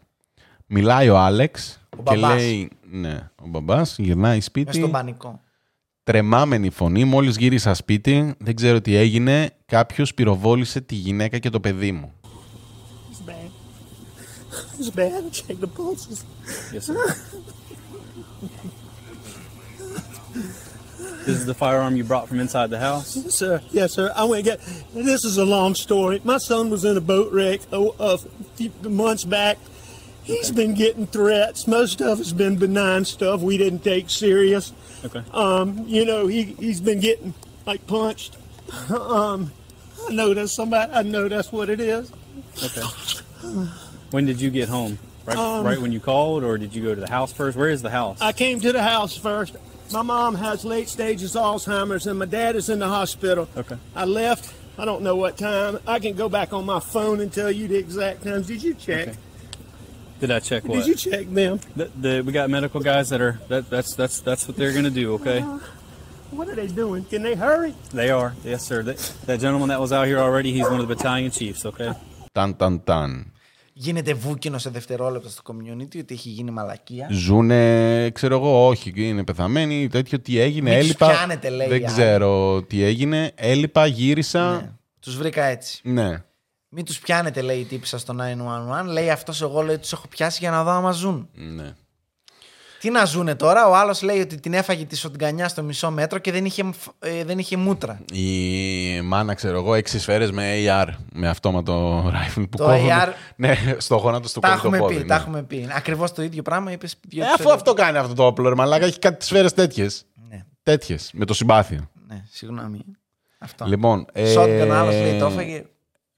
Μιλάει ο Άλεξ. Ο και μπαμπάς. Λέει. Ναι, ο μπαμπάς γυρνάει σπίτι. Στον πανικό. Τρεμάμενη φωνή, μόλις γύρισα σπίτι, δεν ξέρω τι έγινε, κάποιος πυροβόλησε τη γυναίκα και το παιδί μου. This is the firearm you brought from inside the house? Yes, sir. Yes, sir. I went and got... This is a long story. My son was in a boat wreck a few months back. He's been getting threats. Most of it's been benign stuff we didn't take serious. Okay. Um, you know, he he's been getting like punched. Um, I know that's somebody. I know that's what it is. Okay. When did you get home? Right, um, right when you called, or did you go to the house first? Where is the house? I came to the house first. My mom has late stages Alzheimer's, and my dad is in the hospital. Okay. I left. I don't know what time. I can go back on my phone and tell you the exact times. Did you check? Okay. Did I check what? Did you check them? The, the, we got medical guys that are, that, that's, that's, that's what they're going to do, okay? Uh, what are they doing? Can they hurry? They are, yes, sir. That, that gentleman that was out here already, he's one of the battalion chiefs, okay? Tan, tan, tan. Γίνεται βούκινο σε δευτερόλεπτα στο community ότι έχει γίνει μαλακία. Ζούνε, ξέρω εγώ, όχι, είναι πεθαμένοι, τέτοιο, τι έγινε, μην έλειπα. Πιάνετε, λέει, δεν ξέρω τι έγινε, έλειπα, γύρισα. Ναι. Τους βρήκα έτσι. Ναι. Μην τους πιάνετε, λέει η τύπισσα στο εννιά ένα ένα. Λέει αυτός, εγώ λέει τους έχω πιάσει για να δω άμα ζουν. Ναι. Τι να ζουνε τώρα, ο άλλος λέει ότι την έφαγε τη σοτγκανιά στο μισό μέτρο και δεν είχε, ε, δεν είχε μούτρα. Η μάνα, ξέρω εγώ, έξι σφαίρες με έι αρ, με αυτόματο ράιφλ που κόβουν. Το έι αρ. Ναι, στο γόνατο του κόβουν το πόδι. Τα έχουμε πει, ναι. Τα έχουμε πει. Ακριβώς το ίδιο πράγμα είπες. Ε, αφού σφαίρες... αυτό κάνει αυτό το όπλο, ρε μαλάκα, έχει κάτι σφαίρες τέτοιες. Ναι. Τέτοιες, με το συμπάθειο. Ναι, συγγνώμη. Αυτό. Λοιπόν, ε... Shotgun, άλλος λέει το έφαγε.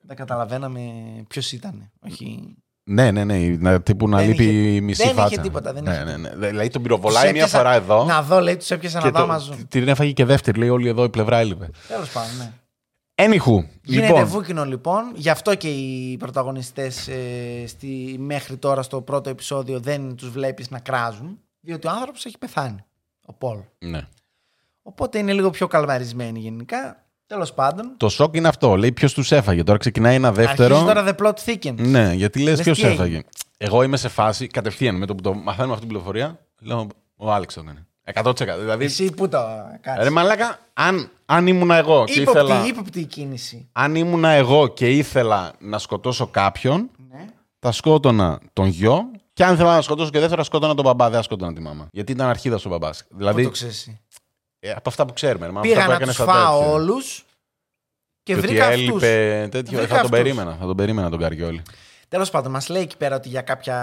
Δεν καταλαβαίναμε ποιος ήταν. Όχι... Ναι, ναι, ναι. Να, τύπου να δεν λείπει είχε, μισή δεν φάτσα. Δεν είχε τίποτα. Δεν ναι, είχε. Ναι, ναι. Δηλαδή τον πυροβολάει μια φορά εδώ. Να δω, λέει, τους έπιασε να δω μαζί του. Την έφαγε και δεύτερη, λέει, όλη εδώ η πλευρά έλειπε. Τέλος πάντων, ναι. Anywho, γίνεται λοιπόν βούκινο, λοιπόν. Γι' αυτό και οι πρωταγωνιστές ε, στη, μέχρι τώρα στο πρώτο επεισόδιο δεν τους βλέπεις να κράζουν. Διότι ο άνθρωπος έχει πεθάνει. Ο Πολ. Ναι. Οπότε είναι λίγο πιο καλμαρισμένοι γενικά. Τέλος πάντων. Το σοκ είναι αυτό. Λέει ποιος τους έφαγε. Τώρα ξεκινάει ένα δεύτερο. Αρχίζει τώρα the plot thickens. Ναι, γιατί λες ποιος έφαγε. Εγώ είμαι σε φάση κατευθείαν με το που το μαθαίνουμε αυτή την πληροφορία. Λέω ο Άλεξ το έκανε. εκατό τοις εκατό. Δηλαδή. Εσύ πού το κάνεις. Ρε μαλάκα, αν, αν ήμουνα εγώ και ύποπτη, ήθελα. Ύποπτη η κίνηση. Αν ήμουνα εγώ και ήθελα να σκοτώσω κάποιον, ναι. Θα σκότωνα τον γιο. Και αν ήθελα να σκοτώσω και δεύτερο, θα σκότωνα τον μπαμπά. Δεν σκότωνα τη μάμα. Γιατί ήταν αρχίδα ο μπαμπά. Δηλαδή. Ε, από αυτά που ξέρουμε. Πήγα να τους φάω όλους και, και βρήκα αυτούς. Έλειπε, τέτοιο, βρήκα θα, αυτούς. Τον περίμενα, θα τον περίμενα τον Καριόλη. Τέλος πάντων, μας λέει εκεί πέρα ότι για, κάποια,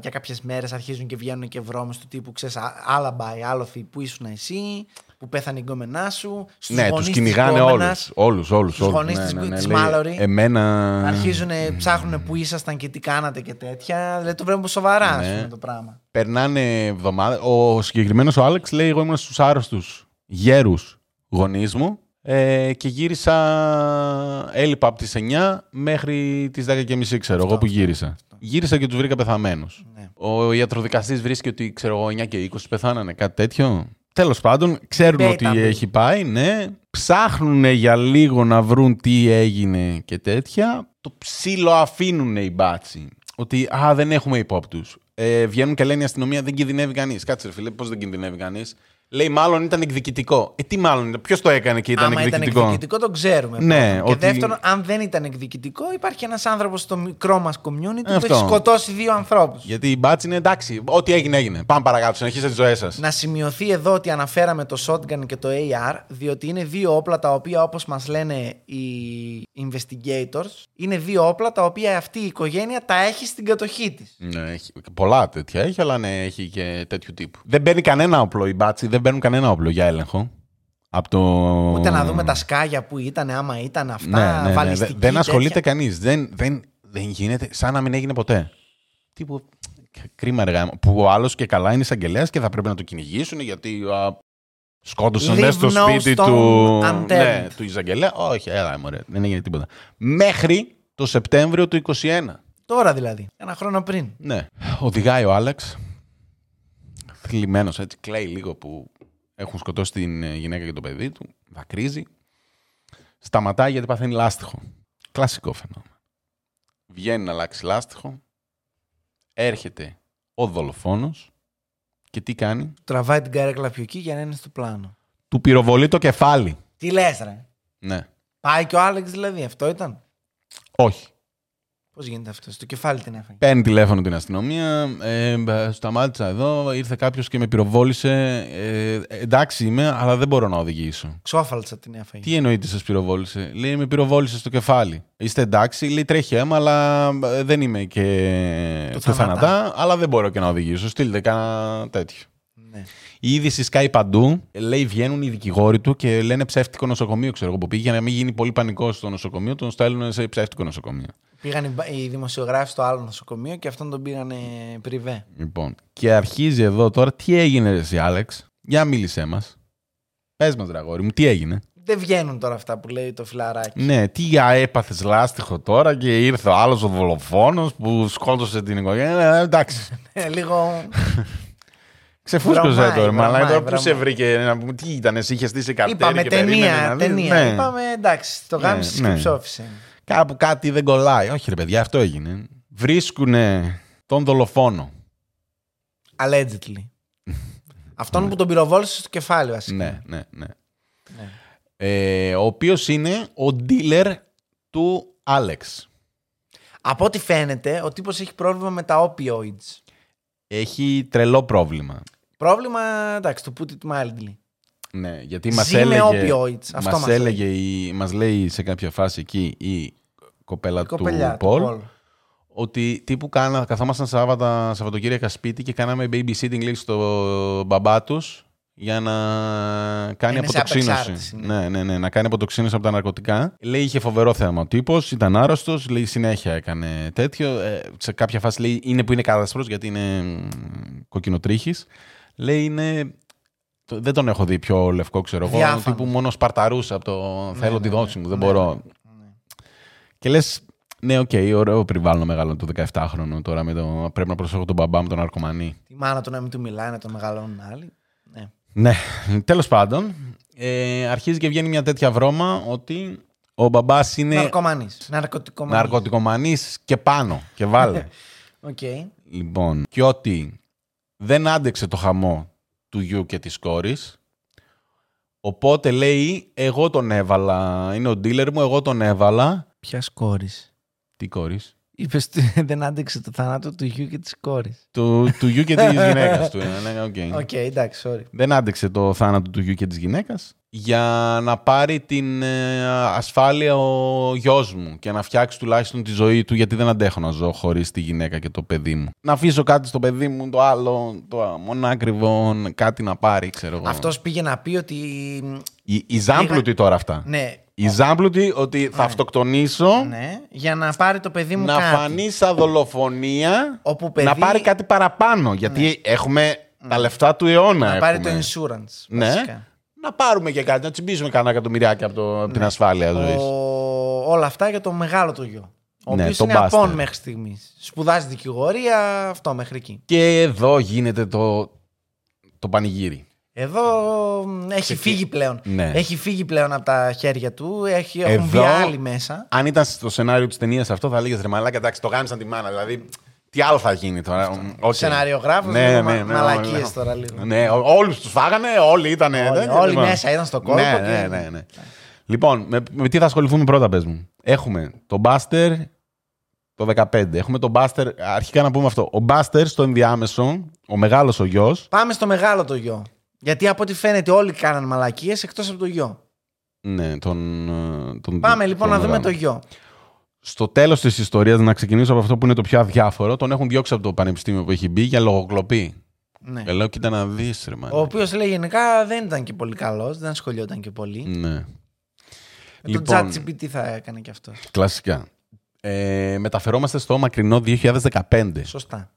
για κάποιες μέρες αρχίζουν και βγαίνουν και βρώμες του τύπου, ξέρεις, άλλα μπάει, άλοθη, που ήσουν εσύ, που πέθανε η γκόμενά σου. Στους ναι, τους κυνηγάνε όλους. Όλους, όλους. Στους γονείς της, ναι, ναι, ναι, της Μάλορι. Εμένα... Αρχίζουν, ψάχνουν που ήσασταν και τι κάνατε και τέτοια. Δηλαδή το βλέπουμε σοβαρά, ναι. Ας πούμε, το πράγμα. Περνάνε εβδομάδες. Ο συγκεκριμένος ο Άλεξ λέει: εγώ ήμουν στους άρρωστους. Γέρους γονείς μου ε, και γύρισα, έλειπα από τις εννιά μέχρι τις δέκα και μισή, ξέρω αυτό, εγώ που γύρισα. Αυτό. Γύρισα και τους βρήκα πεθαμένους. Ναι. Ο ιατροδικαστής βρίσκει ότι ξέρω εγώ εννιά και είκοσι πεθάνανε, κάτι τέτοιο. Τέλος πάντων, ξέρουν Πέτα, ότι μη. Έχει πάει, ναι. Ψάχνουν για λίγο να βρουν τι έγινε και τέτοια. Το ψήλο αφήνουν οι μπάτσι. Ότι α, δεν έχουμε υπόπτους. Ε, βγαίνουν και λένε η αστυνομία δεν κινδυνεύει κανείς. Κάτσε ρε φίλε, πώς δεν κινδυνεύει κανείς. Λέει, μάλλον ήταν εκδικητικό. Ε, τι μάλλον, ποιος το έκανε και ήταν Άμα εκδικητικό. Αν ήταν εκδικητικό, το ξέρουμε. Ναι, και ότι... δεύτερον, αν δεν ήταν εκδικητικό, υπάρχει ένας άνθρωπος στο μικρό μας community αυτό. Που έχει σκοτώσει δύο ανθρώπους. Γιατί η μπάτση είναι εντάξει. Ό,τι έγινε, έγινε. Πάμε παρακάτω, συνεχίστε τις ζωές σας. Να σημειωθεί εδώ ότι αναφέραμε το shotgun και το έι αρ, διότι είναι δύο όπλα τα οποία, όπως μας λένε οι investigators, είναι δύο όπλα τα οποία αυτή η οικογένεια τα έχει στην κατοχή της. Ναι, έχει. Πολλά τέτοια έχει, αλλά ναι, έχει και τέτοιου τύπου. Δεν μπαίνει κανένα όπλο η μπάτση. Δεν παίρνουν κανένα όπλο για έλεγχο. Από το... Ούτε να δούμε τα σκάγια που ήταν, άμα ήταν αυτά. Ναι, ναι, ναι. Δεν τέτοια. Ασχολείται κανείς. Δεν, δεν, δεν γίνεται, σαν να μην έγινε ποτέ. Τύπου κρίμα εργά. Που ο άλλος και καλά είναι εισαγγελέας και θα πρέπει να το κυνηγήσουν γιατί α, σκότωσαν στο no σπίτι του, ναι, του εισαγγελέα. Όχι, έλα, μωρέ, δεν έγινε τίποτα. Μέχρι το Σεπτέμβριο του είκοσι ένα. Τώρα δηλαδή. Ένα χρόνο πριν. Ναι. Οδηγάει ο Άλεξ. Θλιμμένος, έτσι, κλαίει λίγο που έχουν σκοτώσει την γυναίκα και το παιδί του. Δακρύζει. Σταματάει γιατί παθαίνει λάστιχο. Κλασικό φαινόμενο. Βγαίνει να αλλάξει λάστιχο. Έρχεται ο δολοφόνος. Και τι κάνει? Τραβάει την καρέκλα πιο εκεί για να είναι στο πλάνο. Του πυροβολεί το κεφάλι. Τι λες ρε? Ναι. Πάει και ο Άλεξ δηλαδή, αυτό ήταν? Όχι. Πώς γίνεται αυτό, στο κεφάλι την έφαγε? Παίρνει τηλέφωνο την αστυνομία, ε, σταμάτησα εδώ, ήρθε κάποιος και με πυροβόλησε, ε, εντάξει είμαι, αλλά δεν μπορώ να οδηγήσω. Ξόφαλτσα την έφαγε. Τι εννοείται σας πυροβόλησε? Λέει με πυροβόλησε στο κεφάλι. Είστε εντάξει, λέει τρέχει αίμα, αλλά δεν είμαι και το, το θανατά, αλλά δεν μπορώ και να οδηγήσω, στείλτε κάνα τέτοιο. Ναι. Η είδηση σκάει παντού. Λέει βγαίνουν οι δικηγόροι του και λένε ψεύτικο νοσοκομείο. Ξέρω εγώ που πήγε. Για να μην γίνει πολύ πανικό στο νοσοκομείο, τον στέλνουν σε ψεύτικο νοσοκομείο. Πήγαν οι δημοσιογράφοι στο άλλο νοσοκομείο και αυτόν τον πήγανε πριβέ. Λοιπόν, και αρχίζει εδώ τώρα τι έγινε, εσύ Άλεξ. Για μίλησέ μας. Πες μας, δραγόρι μου, τι έγινε. Δεν βγαίνουν τώρα αυτά που λέει το φιλαράκι. Ναι, τι έπαθες λάστιχο τώρα και ήρθε ο άλλος ο δολοφόνος που σκότωσε την οικογένεια. Ε, εντάξει. Λίγο. Ξεφούσκωσε τώρα, αλλά εδώ που σε βρήκε να πούμε τι ήταν, εσύ είχε στήσει καρτέρι. Είπαμε και ταινία, ταινία. Ναι. Είπαμε εντάξει, το γάμισε ναι, και ψόφισε. Κάπου κάτι δεν κολλάει. Όχι ρε παιδιά, αυτό έγινε. Βρίσκουνε τον δολοφόνο. Allegedly. Αυτόν ναι, που τον πυροβόλησε στο κεφάλι βασικά. Ναι, ναι, ναι. ναι. Ε, ο οποίος είναι ο dealer του Άλεξ. Από ό,τι φαίνεται, ο τύπος έχει πρόβλημα με τα opioids. Έχει τρελό πρόβλημα. Πρόβλημα, εντάξει, to put it mildly. Ναι, γιατί μας έλεγε, opioids, αυτό μας, μας, έλεγε η, μας λέει σε κάποια φάση εκεί η κοπέλα η του Πολ ότι τύπου κάνα, καθόμασταν Σάββατα, Σαββατοκύριακα σπίτι και κάναμε babysitting λίγο στο μπαμπά τους για να κάνει είναι αποτοξίνωση. Ναι. Ναι, ναι, ναι, να κάνει αποτοξίνωση από τα ναρκωτικά. Λέει είχε φοβερό θέμα ο τύπος, ήταν άρρωστος, λέει συνέχεια έκανε τέτοιο. Ε, σε κάποια φάση λέει είναι που είναι καδασπρός γιατί είναι κοκκινοτρίχης. Λέει είναι. Δεν τον έχω δει πιο λευκό, ξέρω εγώ. Τύπου μόνο σπαρταρούσα από το ναι, θέλω ναι, τη δόξη μου, ναι, δεν ναι, μπορώ. Ναι. Και λες, ναι, οκ, okay, ωραίο περιβάλλον μεγάλο του δεκαεφτάχρονου τώρα. Με το, πρέπει να προσέχω τον μπαμπά μου, τον ναρκωμανή. Τη μάνα του να μην του μιλάει, να τον μεγαλώνουν άλλοι. Ναι. Ναι, τέλος πάντων, ε, αρχίζει και βγαίνει μια τέτοια βρώμα ότι ο μπαμπάς είναι ναρκωμανής, ναρκωτικομανής. ναρκωτικομανής και πάνω και βάλε. Okay. Λοιπόν, και ότι δεν άντεξε το χαμό του γιου και της κόρης, οπότε λέει εγώ τον έβαλα, είναι ο dealer μου, εγώ τον έβαλα. Ποιας κόρης? Τι κόρης? Είπες δεν άντεξε το θάνατο του γιου και της κόρης. Του, του γιου και της γυναίκας του. Οκ, okay. Okay, εντάξει, sorry. Δεν άντεξε το θάνατο του γιου και της γυναίκας για να πάρει την ε, ασφάλεια ο γιος μου και να φτιάξει τουλάχιστον τη ζωή του, γιατί δεν αντέχω να ζω χωρίς τη γυναίκα και το παιδί μου. Να αφήσω κάτι στο παιδί μου, το άλλο, το μονάκριβο, κάτι να πάρει, ξέρω εγώ. Αυτός πήγε να πει ότι... Οι, οι ζάμπλουτοι τώρα αυτά. Ναι. Η ζάμπλουτη ότι θα ναι, αυτοκτονήσω ναι, για να πάρει το παιδί μου να κάτι. Να φανεί σαν δολοφονία, όπου παιδί... να πάρει κάτι παραπάνω. Γιατί ναι, έχουμε ναι, τα λεφτά του αιώνα. Να πάρει έχουμε, το insurance. Ναι. Βασικά. Να πάρουμε και κάτι, να τσιμπήσουμε κανένα εκατομμυριάκι από, το, από ναι, την ασφάλεια ζωή. Ο... Όλα αυτά για το μεγάλο το γιο. Ο ναι, οποίος είναι απόν μέχρι στιγμής. Σπουδάζει δικηγορία, αυτό μέχρι εκεί. Και εδώ γίνεται το, το πανηγύρι. Εδώ έχει φύγει πλέον. Ναι. Έχει φύγει πλέον από τα χέρια του. Έχει, εδώ, έχουν βγει άλλοι μέσα. Αν ήταν στο σενάριο της ταινίας αυτό, θα λέγες ρε μαλάκα, εντάξει, το γάμισαν τη μάνα. Δηλαδή, τι Τι άλλο θα γίνει τώρα. Okay. Σεναριογράφος, ναι, ναι, ναι, μαλακίες ναι, ναι, τώρα λίγο. Ναι, όλους τους φάγανε, όλοι ήταν. Όλοι, ναι, όλοι μέσα ήταν στο κόλπο. Ναι, ναι, ναι, ναι. Λοιπόν, με, με τι θα ασχοληθούμε πρώτα, πες μου. Έχουμε τον Buster το δεκαπέντε. Έχουμε τον Buster. Αρχικά να πούμε αυτό. Ο Buster στο ενδιάμεσο, ο μεγάλος ο γιος. Πάμε στο μεγάλο το γιο. Γιατί από ό,τι φαίνεται όλοι κάναν μαλακίες εκτός από το γιο. Ναι, τον. τον Πάμε λοιπόν τον να δούμε γράμμα. το γιο. Στο τέλος της ιστορίας, να ξεκινήσω από αυτό που είναι το πιο αδιάφορο, τον έχουν διώξει από το πανεπιστήμιο που έχει μπει για λογοκλοπή. Ναι. Και λέω, κοίτα να δεις, ρε μάνα. Ο οποίος λέει γενικά δεν ήταν και πολύ καλός, δεν ασχολιόταν και πολύ. Ναι. Με λοιπόν, τον ChatGPT τι θα έκανε κι αυτό. Κλασικά. Ε, μεταφερόμαστε στο μακρινό δύο χιλιάδες δεκαπέντε. Σωστά.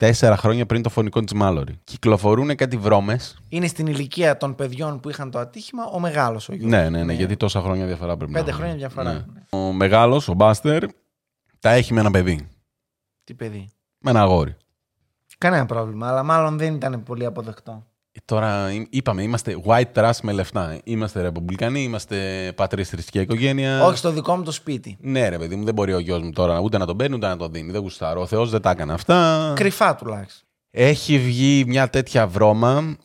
Τέσσερα χρόνια πριν το φωνικό της Μάλορι. Κυκλοφορούν κάτι βρώμες. Είναι στην ηλικία των παιδιών που είχαν το ατύχημα ο μεγάλος ο γιος. Ναι, ναι, ναι, ναι, γιατί τόσα χρόνια διαφορά πρέπει Πέντε να Πέντε χρόνια διαφορά. Ναι. Ναι. Ο μεγάλος, ο Μπάστερ, τα έχει με ένα παιδί. Τι παιδί? Με ένα αγόρι. Κανένα πρόβλημα, αλλά μάλλον δεν ήταν πολύ αποδεκτό. Τώρα είπαμε, είμαστε white trash με λεφτά. Είμαστε ρεπουμπλικανοί, είμαστε πατρίς, θρησκεία, οικογένεια. Όχι στο δικό μου το σπίτι. Ναι, ρε παιδί μου, δεν μπορεί ο γιος μου τώρα ούτε να τον παίρνει ούτε να τον δίνει. Δεν γουστάρω. Ο Θεός δεν τα έκανε αυτά. Κρυφά τουλάχιστον. Έχει βγει μια τέτοια βρώμα,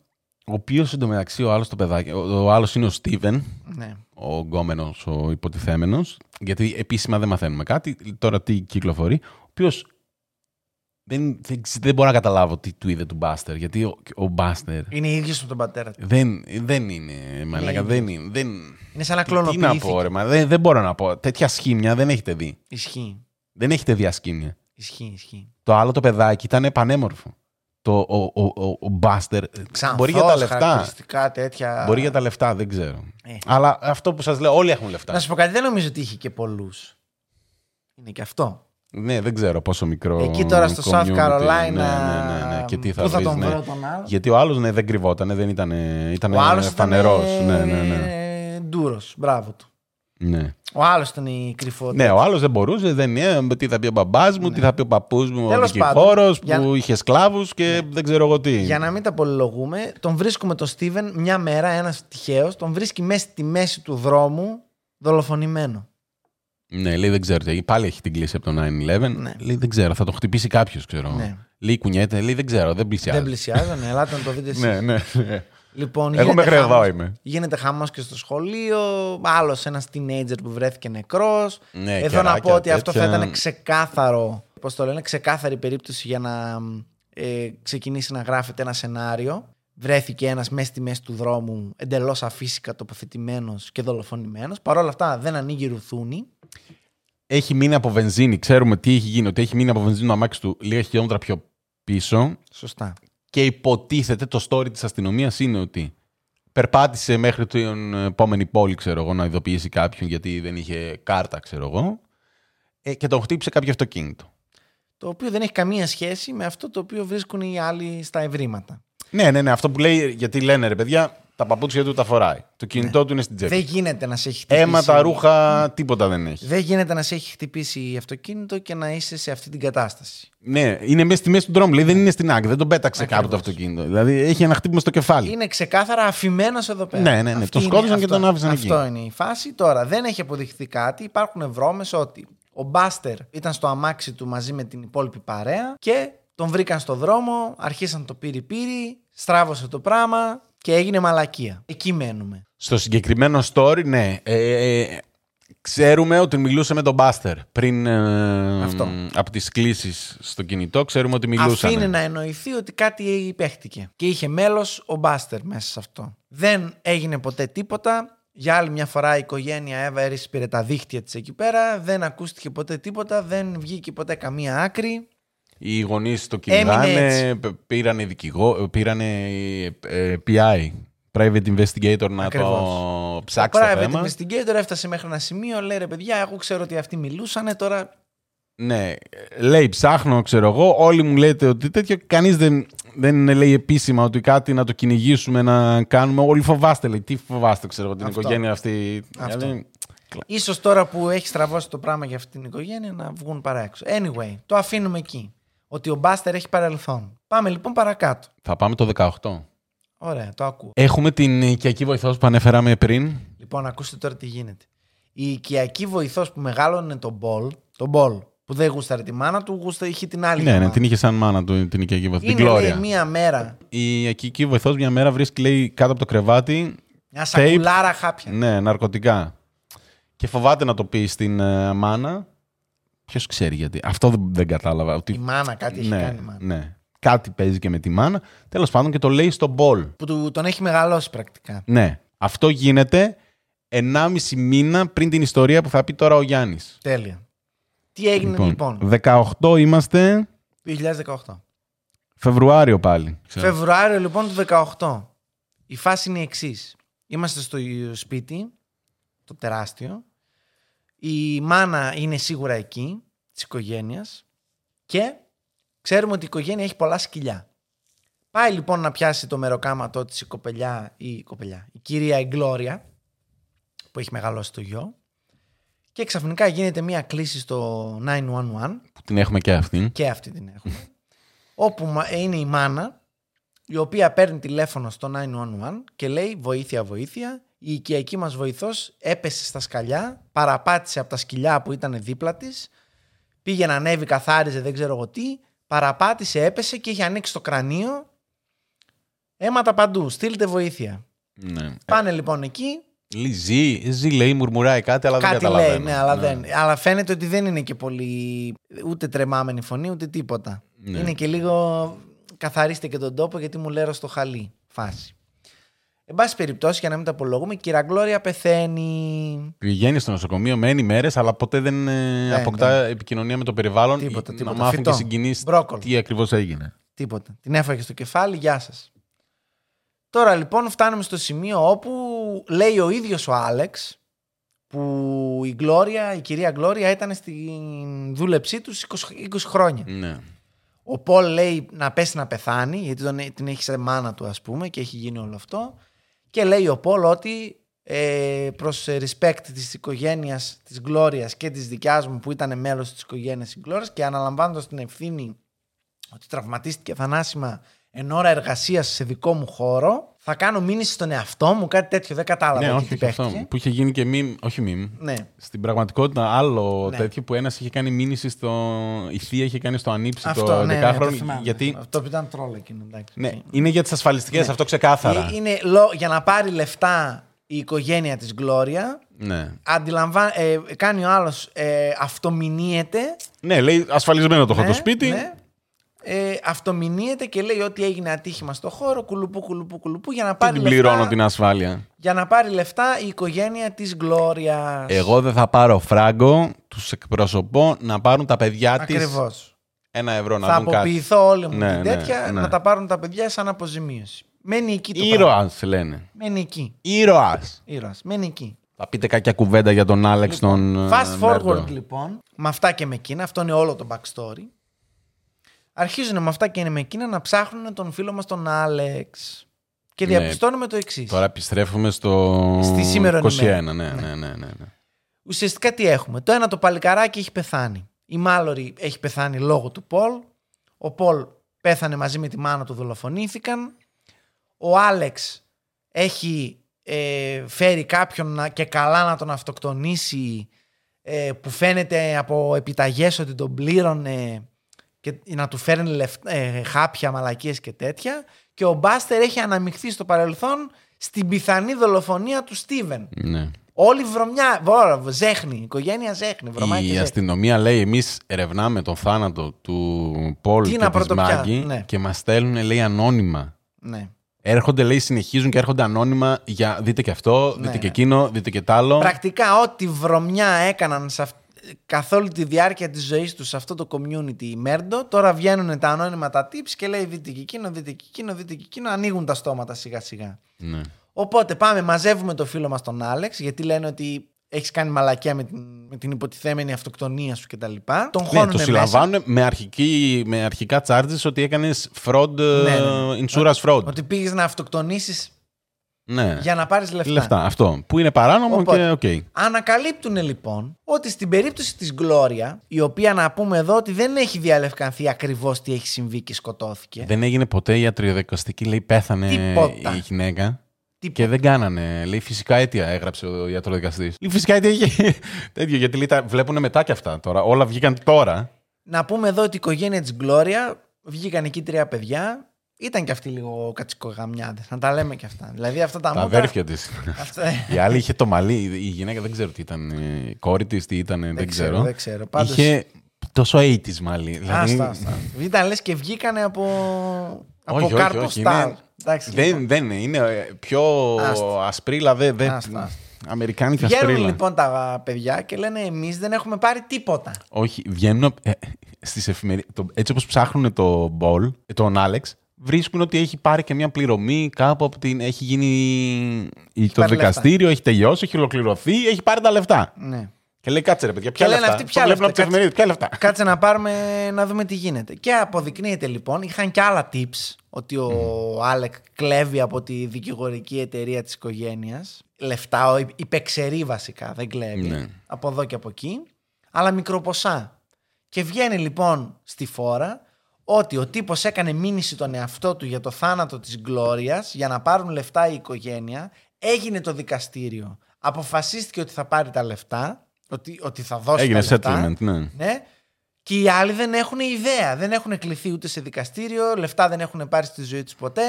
ο οποίος εντωμεταξύ ο άλλος το παιδάκι. Ο άλλος είναι ο Steven. Ναι. Ο γκόμενος, ο υποτιθέμενος. Γιατί επίσημα δεν μαθαίνουμε κάτι. Τώρα τι κυκλοφορεί. Ο οποίος. Δεν, δεν, δεν μπορώ να καταλάβω τι του είδε του Buster. Γιατί ο, ο Buster. Είναι ίδιος με τον πατέρα του. Δεν, δεν είναι. Μαλάκα, δεν είναι. Δεν, είναι σαν να κλωνοποιήθηκε. Τι να πω, ρε, μα, δεν, δεν μπορώ να πω. Τέτοια σχήμια δεν έχετε δει. Ισχύει. Δεν έχετε δει ασχήμια. Ισχύει, ισχύει. Το άλλο το παιδάκι ήταν πανέμορφο. Το, ο, ο, ο, ο Buster. Ξανθός, μπορεί για τα λεφτά. Τέτοια... Μπορεί για τα λεφτά, δεν ξέρω. Ε. Αλλά αυτό που σας λέω, όλοι έχουν λεφτά. Να σου πω κάτι, δεν νομίζω ότι είχε και πολλούς. Είναι και αυτό. Ναι, δεν ξέρω πόσο μικρό. Εκεί τώρα στο South Carolina. Ναι, ναι, ναι, ναι. Και τι θα πού θα βρεις, τον ναι. βρω τον άλλο. Γιατί ο άλλος ναι, δεν κρυβότανε, δεν ήταν. Ήταν φανερός. Ήταν, ναι, ναι, ναι. Ντούρος, μπράβο του. Ναι. Ο άλλος ήταν η κρυφότητα. Ναι, ο άλλος δεν μπορούσε. Δεν, ναι, τι θα πει ο μπαμπάς μου, ναι. τι θα πει ο παππούς μου, ο δικηγόρος που να... είχε σκλάβους και ναι. δεν ξέρω εγώ τι. Για να μην τα πολυλογούμε, τον βρίσκουμε τον Steven μια μέρα, ένας τυχαίος, τον βρίσκει μέσα στη μέση του δρόμου δολοφονημένο. Ναι, λέει δεν ξέρω. Πάλι έχει την κλίση από το εννιά έντεκα. Ναι. Λέει δεν ξέρω, θα το χτυπήσει κάποιος, ξέρω. Ναι. Λέει κουνιέται, λέει δεν ξέρω, δεν πλησιάζει. Δεν πλησιάζανε, ελάτε να το δείτε εσείς. Ναι, ναι, ναι. Λοιπόν, εγώ μέχρι εδώ είμαι. Γίνεται χαμός και στο σχολείο. Άλλος ένας teenager που βρέθηκε νεκρός. Ναι, εδώ να πω ότι τέτοια... αυτό θα ήταν ξεκάθαρο. Πώς το λένε, ξεκάθαρη περίπτωση για να ε, ξεκινήσει να γράφεται ένα σενάριο. Βρέθηκε ένας μέσα στη μέση του δρόμου, εντελώς αφύσικα τοποθετημένος και δολοφονημένος. Παρ' όλα αυτά δεν ανοίγει ρουθούνη. Έχει μείνει από βενζίνη. Ξέρουμε τι έχει γίνει. Ότι έχει μείνει από βενζίνη το αμάξι του λίγα χιλιόμετρα πιο πίσω. Σωστά. Και υποτίθεται το story της αστυνομίας είναι ότι περπάτησε μέχρι την επόμενη πόλη, ξέρω εγώ, να ειδοποιήσει κάποιον γιατί δεν είχε κάρτα, ξέρω εγώ. Και τον χτύπησε κάποιο αυτοκίνητο. Το οποίο δεν έχει καμία σχέση με αυτό το οποίο βρίσκουν οι άλλοι στα ευρήματα. Ναι, ναι, ναι. Αυτό που λέει, γιατί λένε ρε παιδιά, τα παπούτσια του τα φοράει. Το κινητό ναι. του είναι στην τσέπη. Δεν γίνεται να σε έχει χτυπήσει. Αίμα, τα ρούχα, ναι. τίποτα δεν έχει. Δεν γίνεται να σε έχει χτυπήσει αυτοκίνητο και να είσαι σε αυτή την κατάσταση. Ναι, είναι μέσα στη μέση του δρόμου. Δηλαδή δεν είναι στην άκρη, δεν τον πέταξε ακριβώς. κάπου το αυτοκίνητο. Δηλαδή έχει ένα χτύπημα στο κεφάλι. Είναι ξεκάθαρα αφημένος εδώ πέρα. Ναι, ναι, ναι. Τον σκότωσαν και τον άφησαν εκεί. Αυτό είναι η φάση. Τώρα δεν έχει αποδειχθεί κάτι. Υπάρχουν βρώμες ότι ο Buster ήταν στο αμάξι του μαζί με την υπόλοιπη παρέα και τον βρήκαν στο δρόμο, αρχίσαν το πύρι-πύρι, στράβωσε το πράγμα και έγινε μαλακία. Εκεί μένουμε. Στο συγκεκριμένο story, ναι, ε, ε, ξέρουμε ότι μιλούσε με τον Buster πριν ε, από τις κλήσεις στο κινητό, ξέρουμε ότι μιλούσαν. Αφήνει να εννοηθεί ότι κάτι υπέχτηκε και είχε μέλος ο Buster μέσα σε αυτό. Δεν έγινε ποτέ τίποτα. Για άλλη μια φορά η οικογένεια Avery πήρε τα δίχτυα της εκεί πέρα, δεν ακούστηκε ποτέ τίποτα, δεν βγήκε ποτέ καμία άκρη. Οι γονείς το κυνηγάνε, πήρανε δικηγό, πήρανε ε, πι άι, private investigator να ακριβώς. το ψάξει το θέμα. Private investigator έφτασε μέχρι ένα σημείο, λέει ρε παιδιά, εγώ ξέρω ότι αυτοί μιλούσανε τώρα. Ναι, λέει ψάχνω, ξέρω εγώ, όλοι μου λέτε ότι τέτοιο, κανείς δεν, δεν λέει επίσημα ότι κάτι να το κυνηγήσουμε, να κάνουμε, όλοι φοβάστε, λέει, τι φοβάστε, ξέρω εγώ, την αυτό. Οικογένεια αυτή. Αυτό. Λέει, ίσως τώρα που έχει στραβώσει το πράγμα για αυτή την οικογένεια να βγουν παράξω. Anyway, το αφήνουμε εκεί. Ότι ο Buster έχει παρελθόν. Πάμε λοιπόν παρακάτω. Θα πάμε το δεκαοκτώ. Ωραία, το ακούω. Έχουμε την οικιακή βοηθός που ανέφεραμε πριν. Λοιπόν, ακούστε τώρα τι γίνεται. Η οικιακή βοηθός που μεγάλωνε τον Paul, τον Paul, Που δεν γούσταρε τη μάνα του, γούστα είχε την άλλη. Ναι, μάνα. Ναι, την είχε σαν μάνα του την οικιακή βοηθό. Την Gloria. Μία μέρα. Η οικιακή βοηθό μια μέρα βρίσκει, λέει, κάτω από το κρεβάτι. Μια σακουλάρα χάπια. Ναι, ναρκωτικά. Και φοβάται να το πει στην ε, μάνα. Ποιος ξέρει γιατί. Αυτό δεν κατάλαβα. Ότι... Η μάνα κάτι έχει ναι, κάνει. Μάνα. Ναι. Κάτι παίζει και με τη μάνα. Τέλος πάντων και το λέει στον Μπολ. Που του, τον έχει μεγαλώσει πρακτικά. Ναι. Αυτό γίνεται ενάμιση μήνα πριν την ιστορία που θα πει τώρα ο Γιάννης. Τέλεια. Τι έγινε λοιπόν. λοιπόν. δεκαοκτώ είμαστε. δύο χιλιάδες δεκαοκτώ. Φεβρουάριο πάλι. Ξέρω. Φεβρουάριο λοιπόν του δεκαοκτώ. Η φάση είναι η εξής. Είμαστε στο σπίτι, το τεράστιο. Η μάνα είναι σίγουρα εκεί, της οικογένειας. Και ξέρουμε ότι η οικογένεια έχει πολλά σκυλιά. Πάει λοιπόν να πιάσει το μεροκάματό της η κοπελιά, η, κοπελιά, η κυρία η Gloria, που έχει μεγαλώσει το γιο. Και ξαφνικά γίνεται μια κλήση στο εννιά ένα ένα. Που την έχουμε και αυτή. Και αυτή την έχουμε. Όπου είναι η μάνα, η οποία παίρνει τηλέφωνο στο εννιά ένα ένα και λέει βοήθεια, βοήθεια. Η οικιακή μας βοηθός έπεσε στα σκαλιά, παραπάτησε από τα σκυλιά που ήταν δίπλα της, πήγε να ανέβει, καθάριζε, δεν ξέρω εγώ τι, παραπάτησε, έπεσε και είχε ανοίξει το κρανίο. Αίματα παντού, στείλτε βοήθεια. Ναι. Πάνε λοιπόν εκεί. Λυζή, ζει λέει, μουρμουράει κάτι, αλλά κάτι δεν καταλαβαίνω. Κάτι λέει, ναι, αλλά, ναι. Δεν, αλλά φαίνεται ότι δεν είναι και πολύ ούτε τρεμάμενη φωνή, ούτε τίποτα. Ναι. Είναι και λίγο καθαρίστε και τον τόπο γιατί μου λέρω στο χαλί φάση. Εν πάση περιπτώσει, για να μην τα απολογούμε, η κυρία Gloria πεθαίνει. Πηγαίνει στο νοσοκομείο, μένει μέρες, αλλά ποτέ δεν ναι, αποκτά ναι. επικοινωνία με το περιβάλλον. Τίποτα, τίποτα. Να μάθουν φυτό, και συγκινήσεις τι ακριβώς έγινε. Τίποτα. Την έφαγε στο κεφάλι, γεια σας. Τώρα λοιπόν φτάνουμε στο σημείο όπου λέει ο ίδιος ο Άλεξ που η Gloria, η κυρία Gloria ήταν στην δούλεψή τους είκοσι χρόνια. Ναι. Ο Πολ λέει να πέσει να πεθάνει γιατί τον, την έχει σε μάνα του ας πούμε και έχει γίνει όλο αυτό. Και λέει ο Πολ ότι ε, προς respect της οικογένειας της Gloria και της δικιάς μου που ήταν μέλος της οικογένειας της Gloria και αναλαμβάνοντας την ευθύνη ότι τραυματίστηκε θανάσιμα εν ώρα εργασίας σε δικό μου χώρο, θα κάνω μήνυση στον εαυτό μου, κάτι τέτοιο. Δεν κατάλαβα. Ναι, όχι, όχι αυτό. Που είχε γίνει και μήνυση. Όχι μήνυση. Ναι. Στην πραγματικότητα, άλλο ναι. τέτοιο που ένας είχε κάνει μήνυση στο. Η θεία είχε κάνει στο ανήψη αυτό, το ναι, δεκάχρονο. Ναι, γιατί... Αυτό που ήταν τρόλο εκείνο. Ναι, είναι για τις ασφαλιστικές, ναι. αυτό ξεκάθαρα. Είναι για να πάρει λεφτά η οικογένεια της Gloria. Ναι. Αντιλαμβα... Ε, κάνει ο άλλος. Ε, αυτομηνύεται. Ναι, λέει ασφαλισμένο το ναι, έχω το σπίτι. Ναι. Ε, αυτομηνύεται και λέει ότι έγινε ατύχημα στο χώρο, κουλουπού, κουλουπού, κουλουπού, για να πάρει την λεφτά. Την πληρώνω την ασφάλεια. Για να πάρει λεφτά η οικογένεια της Gloria. Εγώ δεν θα πάρω φράγκο, τους εκπροσωπώ να πάρουν τα παιδιά της. Ακριβώς. Ένα ευρώ να θα δουν κάτι. Θα αποποιηθώ όλοι μου ναι, την τέτοια, ναι, ναι. να τα πάρουν τα παιδιά σαν αποζημίωση. Μένει εκεί το πράγμα. Ήρωας λένε. Μένει εκεί. Ήρωας. Ήρωας. Μένει εκεί. Θα πείτε κακιά κουβέντα για τον Άλεξ λοιπόν, τον. Fast forward Murdaugh. Λοιπόν, με αυτά και με εκείνα, αυτό είναι όλο το backstory. Αρχίζουν με αυτά και με εκείνα να ψάχνουν τον φίλο μας τον Άλεξ. Και ναι, διαπιστώνουμε το εξής. Τώρα επιστρέφουμε στο. Στη σήμερα είκοσι ένα. Ναι, ναι, ναι, ναι, ναι, ναι. Ουσιαστικά τι έχουμε. Το ένα το παλικαράκι έχει πεθάνει. Η Mallory έχει πεθάνει λόγω του Πολ. Ο Πολ πέθανε μαζί με τη μάνα του, δολοφονήθηκαν. Ο Άλεξ έχει ε, φέρει κάποιον να, και καλά να τον αυτοκτονήσει ε, που φαίνεται από επιταγές ότι τον πλήρωνε. Και να του φέρνει λεφτά, ε, χάπια, μαλακίες και τέτοια. Και ο Buster έχει αναμειχθεί στο παρελθόν στην πιθανή δολοφονία του Steven. Ναι. Όλη βρωμιά, βω, ζέχνη, η οικογένεια ζέχνη. Η και αστυνομία ζέχνη. Λέει: εμείς ερευνάμε τον θάνατο του Πολ και της Maggie ναι. και μας στέλνουν λέει ανώνυμα. Ναι. Έρχονται, λέει, συνεχίζουν και έρχονται ανώνυμα για δείτε και αυτό, ναι, δείτε και εκείνο, δείτε και τ' άλλο. Πρακτικά ό,τι βρωμιά έκαναν σε αυτό. Καθ' όλη τη διάρκεια της ζωής τους σε αυτό το community η Murdaugh, τώρα βγαίνουν τα ανώνυμα τα tips και λέει δείτε και εκείνο, δείτε και εκείνο, δείτε και εκείνο, ανοίγουν τα στόματα σιγά σιγά. Ναι. Οπότε πάμε, μαζεύουμε το φίλο μας τον Άλεξ, γιατί λένε ότι έχεις κάνει μαλακία με την, με την υποτιθέμενη αυτοκτονία σου κτλ. Τον ναι, χώνουν το συλλαμβάνουν με, με αρχικά charges ότι έκανες fraud, ναι, ναι. insurance ότι, fraud. Ότι πήγες να αυτοκτονήσεις ναι. για να πάρεις λεφτά. Λεφτά, αυτό. Που είναι παράνομο. Οπότε, και οκ. Okay. Ανακαλύπτουν λοιπόν ότι στην περίπτωση της Gloria, η οποία να πούμε εδώ ότι δεν έχει διαλευκανθεί ακριβώς τι έχει συμβεί και σκοτώθηκε. Δεν έγινε ποτέ ιατροδικαστική, λέει πέθανε. Τίποτα. Η γυναίκα. Τίποτα. Και δεν κάνανε. Λέει φυσικά αίτια, έγραψε ο ιατροδικαστής. Λέει φυσικά αίτια είχε τέτοιο, γιατί λέει, τα βλέπουν μετά κι αυτά τώρα. Όλα βγήκαν τώρα. Να πούμε εδώ ότι η οικογένεια της Gloria, βγήκαν εκεί τρία παιδιά. Ήταν κι αυτοί λίγο κατσικογαμιάδες. Να τα λέμε κι αυτά. Δηλαδή αυτά τα, τα μούτρα. Τα αδέρφια της. Η άλλη είχε το μαλλί. Η γυναίκα δεν ξέρω τι ήταν. Η κόρη της τι ήταν. Δεν, δεν ξέρω. ξέρω. Δεν ξέρω. Πάντως... είχε τόσο ογδόντα μαλλί. Δηλαδή... ήταν λες και βγήκανε από, από κάρπο στάλ. Εντάξει, δεν, λοιπόν. δεν είναι, είναι πιο άστα. ασπρίλα, δε, δε, άστα. αμερικάνικα ασπρίλα. Βγαίνουν λοιπόν τα παιδιά και λένε εμείς δεν έχουμε πάρει τίποτα. Όχι, βγαίνουν ε, στις εφημερίες, το, έτσι όπως ψάχνουν το Μπολ, τον Άλεξ, βρίσκουν ότι έχει πάρει και μια πληρωμή κάπου από την, έχει γίνει έχει το δικαστήριο, λεφτά. έχει τελειώσει, έχει ολοκληρωθεί, έχει πάρει τα λεφτά. Ναι. Και λέει κάτσε ρε παιδιά, ποια λεφτά. Αυτή, ποια λεφτά. Κάτσε, ποια λεφτά. Κάτσε να πάρουμε να δούμε τι γίνεται. Και αποδεικνύεται λοιπόν, είχαν και άλλα tips ότι ο Άλεκ mm. κλέβει από τη δικηγορική εταιρεία της οικογένειας. Λεφτά, υπεξαιρεί βασικά, δεν κλέβει. Mm. Από εδώ και από εκεί, αλλά μικροποσά. Και βγαίνει λοιπόν στη φόρα ότι ο τύπος έκανε μήνυση τον εαυτό του για το θάνατο της Γκλόριας για να πάρουν λεφτά η οικογένεια. Έγινε το δικαστήριο. Αποφασίστηκε ότι θα πάρει τα λεφτά. Ότι, ότι θα δώσει τα λεφτά, ναι. Ναι. Και οι άλλοι δεν έχουν ιδέα. Δεν έχουν κληθεί ούτε σε δικαστήριο. Λεφτά δεν έχουν πάρει στη ζωή τους ποτέ.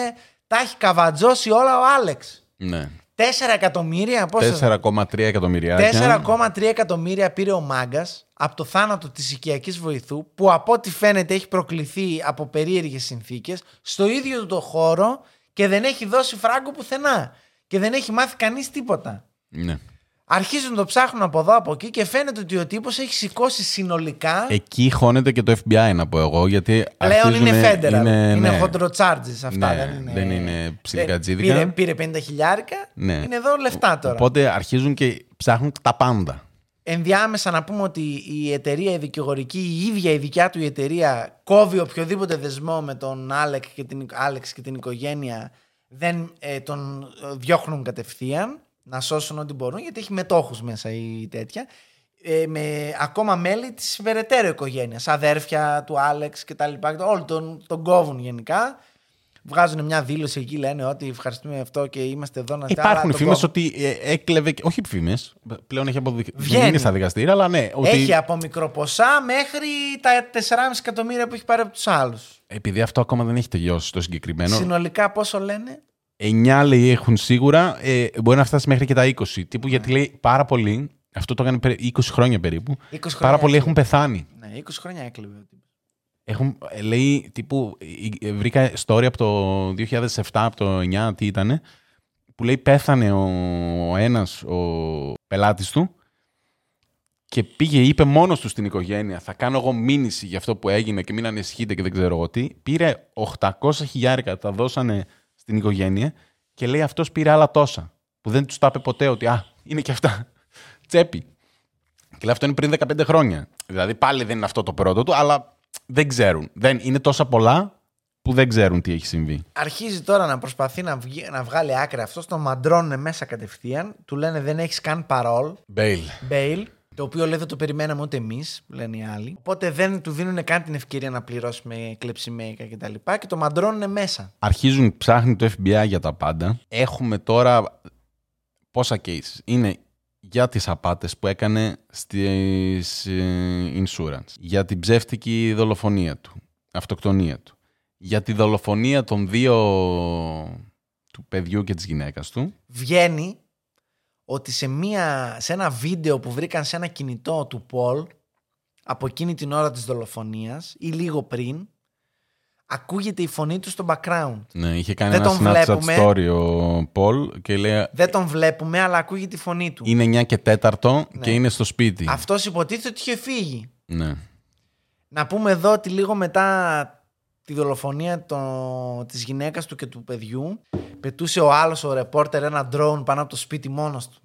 Τα έχει καβατζώσει όλα ο Άλεξ. Ναι. τέσσερα εκατομμύρια τέσσερα κόμμα τρία εκατομμύρια τέσσερα κόμμα τρία εκατομμύρια πήρε ο μάγκας από το θάνατο της οικιακής βοηθού, που από ό,τι φαίνεται έχει προκληθεί από περίεργες συνθήκες στο ίδιο το χώρο και δεν έχει δώσει φράγκο πουθενά. Και δεν έχει μάθει κανείς τίποτα. Ναι. Αρχίζουν να το ψάχνουν από εδώ από εκεί και φαίνεται ότι ο τύπος έχει σηκώσει συνολικά. Εκεί χώνεται και το εφ μπι άι να πω εγώ. Γιατί πλέον είναι φέντερα. Είναι, είναι ναι. χοντροτσάρτζες αυτά. Ναι, δεν είναι, δεν είναι ψιλικατζίδικα. Πήρε, πήρε πενήντα χιλιάρικα ναι. είναι εδώ λεφτά τώρα. Οπότε αρχίζουν και ψάχνουν τα πάντα. Ενδιάμεσα να πούμε ότι η εταιρεία, η δικηγορική, η ίδια η δικιά του η εταιρεία κόβει οποιοδήποτε δεσμό με τον Άλεξ και την, Άλεξ και την οικογένεια. Δεν ε, τον διώχνουν κατευθείαν. Να σώσουν ό,τι μπορούν, γιατί έχει μετόχους μέσα ή τέτοια. Ε, με ακόμα μέλη της περαιτέρω οικογένειας, αδέρφια του Άλεξ και τα λοιπά. Όλοι τον, τον κόβουν γενικά. Βγάζουν μια δήλωση εκεί, λένε ότι ευχαριστούμε αυτό και είμαστε εδώ να στείλουμε. Υπάρχουν φήμες ότι έκλεβε. Όχι φήμες, πλέον έχει αποδειχθεί στα δικαστήρια, αλλά ναι. Ότι... έχει από μικροποσά μέχρι τα τέσσερα κόμμα πέντε εκατομμύρια που έχει πάρει από τους άλλους. Επειδή αυτό ακόμα δεν έχει τελειώσει το συγκεκριμένο. Συνολικά πόσο λένε. εννιά λέει έχουν σίγουρα, ε, μπορεί να φτάσει μέχρι και τα είκοσι. Τύπου, yeah. Γιατί λέει πάρα πολλοί, αυτό το έκανε είκοσι χρόνια περίπου. είκοσι χρόνια πάρα πολλοί έχουν πεθάνει. Ναι, είκοσι χρόνια έκλειβε. Έχουν, λέει, τύπου, βρήκα story από το δύο χιλιάδες επτά, από το δύο χιλιάδες εννιά, τι ήτανε, που λέει πέθανε ο, ο ένας, ο πελάτης του, και πήγε, είπε μόνος του στην οικογένεια, θα κάνω εγώ μήνυση για αυτό που έγινε και μην ανησυχείτε και δεν ξέρω εγώ τι. Πήρε οκτακόσια χιλιάρικα, τα δώσανε στην οικογένεια και λέει αυτός πήρε άλλα τόσα που δεν τους τα είπε ποτέ ότι α, είναι και αυτά, τσέπη. Και λέει αυτό είναι πριν δεκαπέντε χρόνια. Δηλαδή πάλι δεν είναι αυτό το πρώτο του, αλλά δεν ξέρουν. Δεν, είναι τόσα πολλά που δεν ξέρουν τι έχει συμβεί. Αρχίζει τώρα να προσπαθεί να, βγει, να βγάλει άκρα αυτός, τον μαντρώνουν μέσα κατευθείαν, του λένε δεν έχεις καν παρόλ. Bail. Το οποίο λέει δεν το περιμέναμε ούτε εμείς, λένε οι άλλοι. Οπότε δεν του δίνουν καν την ευκαιρία να πληρώσει με κλεψιμέικα και τα λοιπά και το μαντρώνουν μέσα. Αρχίζουν, ψάχνει το εφ μπι άι για τα πάντα. Έχουμε τώρα πόσα cases. Είναι για τις απάτες που έκανε στις insurance. Για την ψεύτικη δολοφονία του, αυτοκτονία του. Για τη δολοφονία των δύο, του παιδιού και της γυναίκας του. Βγαίνει ότι σε, μία, σε ένα βίντεο που βρήκαν σε ένα κινητό του Πολ από εκείνη την ώρα της δολοφονίας ή λίγο πριν, ακούγεται η φωνή του στο background. Ναι, είχε κάνει δεν ένα Snapchat story ο Πολ και λέει... δεν τον βλέπουμε, αλλά ακούγεται η φωνή του. Είναι εννιά και τέταρτο ναι. και είναι στο σπίτι. Αυτός υποτίθεται ότι είχε φύγει. Ναι. Να πούμε εδώ ότι λίγο μετά τη δολοφονία το... της γυναίκας του και του παιδιού, πετούσε ο άλλος, ο ρεπόρτερ, ένα drone πάνω από το σπίτι μόνος του.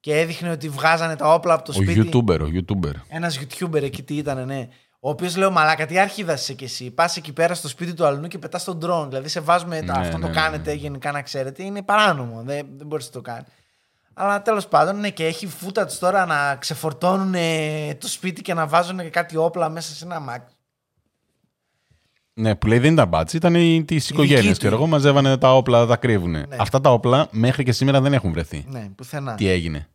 Και έδειχνε ότι βγάζανε τα όπλα από το ο σπίτι. YouTuber, ο YouTuber. Ένας YouTuber εκεί τι ήταν, ναι. Ο οποίος λέει, μαλάκα, τι άρχιδας είσαι κι εσύ. Πας εκεί πέρα στο σπίτι του αλλού και πετάς τον drone. Δηλαδή σε βάζουμε, ναι, αυτό ναι, το κάνετε ναι. γενικά να ξέρετε. Είναι παράνομο, δεν, δεν μπορείς να το κάνεις. Αλλά τέλος πάντων, ναι, και έχει footage τώρα να ξεφορτώνουν το σπίτι και να βάζουν κάτι όπλα μέσα σε ένα μάξι. Ναι, που λέει δεν ήταν μπάτσι, ήταν τις οικογένειες. Και εγώ μαζεύανε τα όπλα, τα κρύβουνε. Ναι. Αυτά τα όπλα μέχρι και σήμερα δεν έχουν βρεθεί. Ναι, πουθενά. Τι έγινε.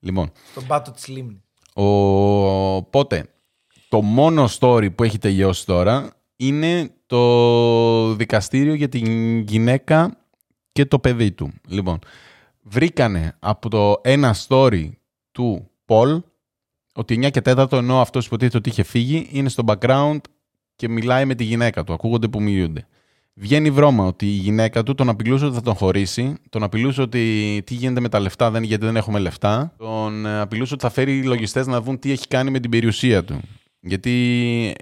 Λοιπόν. Στον πάτο της λίμνης. Οπότε, το μόνο story που έχει τελειώσει τώρα είναι το δικαστήριο για την γυναίκα και το παιδί του. Λοιπόν, βρήκανε από το ένα story του Πολ ότι εννιά και τέταρτο, ενώ αυτός υποτίθεται ότι είχε φύγει, είναι στο background και μιλάει με τη γυναίκα του. Ακούγονται που μιλούνται. Βγαίνει βρώμα ότι η γυναίκα του τον απειλούσε ότι θα τον χωρίσει, τον απειλούσε ότι τι γίνεται με τα λεφτά, δεν, γιατί δεν έχουμε λεφτά, τον απειλούσε ότι θα φέρει λογιστές να δουν τι έχει κάνει με την περιουσία του. Γιατί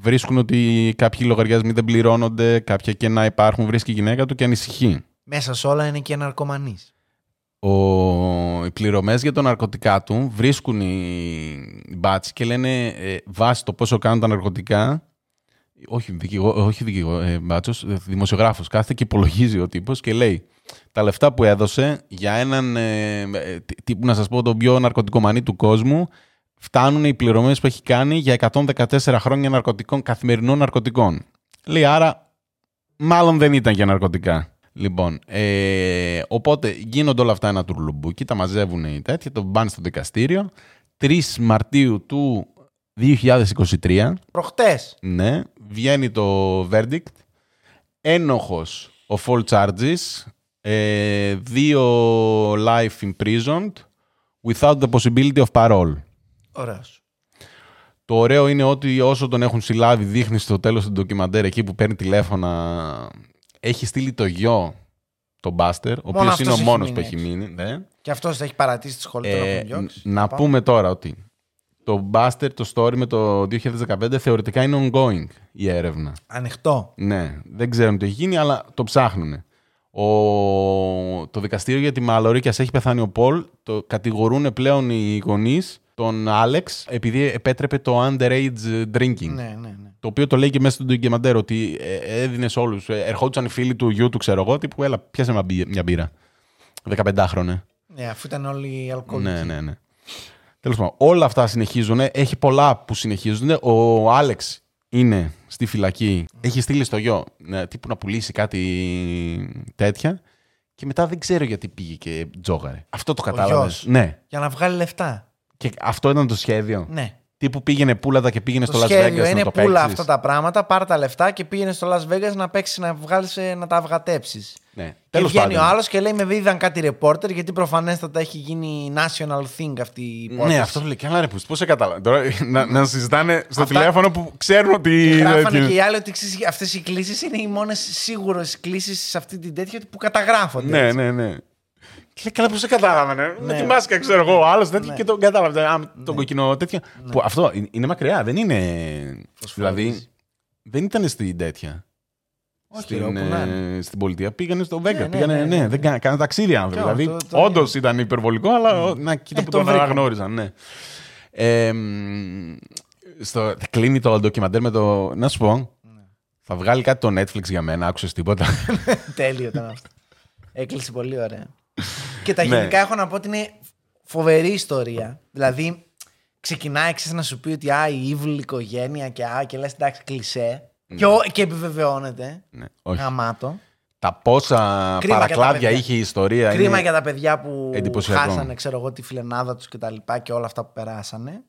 βρίσκουν ότι κάποιοι λογαριασμοί δεν πληρώνονται, κάποια κενά υπάρχουν, βρίσκει η γυναίκα του και ανησυχεί. Μέσα σε όλα είναι και ναρκωμανής. Ο... Οι πληρωμές για τα ναρκωτικά του βρίσκουν οι μπάτσοι και λένε ε, βάσει το πόσο κάνουν τα ναρκωτικά. Όχι δικηγό, όχι δικηγό, ε, μπάτσος, δημοσιογράφος κάθεται και υπολογίζει ο τύπος και λέει τα λεφτά που έδωσε για έναν ε, τύπου, να σας πω, τον πιο ναρκωτικομανή του κόσμου, φτάνουν οι πληρωμές που έχει κάνει για εκατόν δεκατέσσερα χρόνια ναρκωτικών, καθημερινών ναρκωτικών. Λέει άρα μάλλον δεν ήταν για ναρκωτικά. Λοιπόν, ε, οπότε γίνονται όλα αυτά ένα τουρλουμπούκι, τα μαζεύουν οι τέτοιοι, το πάνε στο δικαστήριο. τρεις Μαρτίου του δύο χιλιάδες είκοσι τρία. Προχτές. Ναι, βγαίνει το verdict. Ένοχος ο full charges, ε, δύο life imprisoned without the possibility of parole. Ωραίος. Το ωραίο είναι ότι όσο τον έχουν συλλάβει, δείχνει στο τέλος του ντοκιμαντέρ εκεί που παίρνει τηλέφωνα. Έχει στείλει το γιο, τον Buster, ο οποίος είναι ο μόνος που έχει μείνει. Ναι. Και αυτός έχει παρατήσει τη σχολή, ε, τον έχουν διώξει. Να πάμε. πούμε τώρα ότι το Buster, το story με το δύο χιλιάδες δεκαπέντε, θεωρητικά είναι ongoing η έρευνα. Ανοιχτό. Ναι, δεν ξέρουν τι έχει γίνει, αλλά το ψάχνουν. Ο... Το δικαστήριο για τη Mallory, και ας έχει πεθάνει ο Paul, το κατηγορούν πλέον οι γονείς τον Alex, επειδή επέτρεπε το underage drinking. Ναι, ναι, ναι. Το οποίο το λέει και μέσα στον ντοκιμαντέρ, ότι έδινε σε όλους. Ερχόντουσαν οι φίλοι του γιού του, ξέρω εγώ, τύπου έλα, πιάσε μια μπύρα. δεκαπεντάχρονε. Ναι, αφού ήταν όλοι αλκοολικοί. Ναι, ναι, ναι. Τέλος πάντων, όλα αυτά συνεχίζουν. Έχει πολλά που συνεχίζουν. Ο Άλεξ είναι στη φυλακή. Έχει στείλει στο γιο τύπου να πουλήσει κάτι τέτοια. Και μετά δεν ξέρω γιατί πήγε και τζόγαρε. Αυτό το κατάλαβες. Ναι. Για να βγάλει λεφτά. Και αυτό ήταν το σχέδιο. Ναι. Τύπου πήγαινε πούλατα και πήγαινε το στο Las Vegas να το παίξεις. Το σχέδιο είναι πούλα αυτά τα πράγματα, πάρε τα λεφτά και πήγαινε στο Las Vegas να παίξεις, να βγάλεις, να τα αυγατέψεις. Ναι. Και βγαίνει ο άλλος και λέει με δίδαν κάτι ρεπόρτερ, γιατί προφανέστατα έχει γίνει national thing αυτή η υπόθεση. Ναι, αυτό λέει. Καλά, ρε, πώς σε κατάλαβα. Τώρα να, να συζητάνε στο αυτά... τηλέφωνο που ξέρουν ότι. Και γράφανε και οι άλλοι ότι αυτές οι κλήσεις είναι οι μόνες σίγουρες κλήσεις σε αυτή την τέτοια που καταγράφονται. Ναι, ναι, ναι. Και καλά, πώ το κατάλαβανε. Με τη μάσκα, ξέρω εγώ. Άλλο τέτοιο και τον κατάλαβε. Τον κοκκινό τέτοιο. Αυτό είναι μακριά. Δεν είναι. Δηλαδή, δεν ήταν στην τέτοια. Στην πολιτεία. Πήγανε στο Βέγγα. Πήγανε. Ναι, δεν κάνανε ταξίδια άνθρωποι. Δηλαδή, όντω ήταν υπερβολικό, αλλά να κοίτα που τον αναγνώριζαν. Κλείνει το ντοκιμαντέρ με το. Να σου πω. Θα βγάλει κάτι το Netflix για μένα. Άκουσες τίποτα. Τέλειο ήταν αυτό. Έκλεισε πολύ ωραία. Και τα γενικά έχω να πω ότι είναι φοβερή ιστορία. Δηλαδή, ξεκινάει να σου πει ότι α, η evil οικογένεια και α, και λες εντάξει, κλισέ. Ναι. Και, και επιβεβαιώνεται. Ναι, όχι. Γαμάτο. Τα πόσα Κρίμα παρακλάδια είχε η ιστορία. Κρίμα για τα παιδιά που χάσανε, ξέρω εγώ, τη φιλενάδα τους και τα λοιπά και όλα αυτά που περάσανε.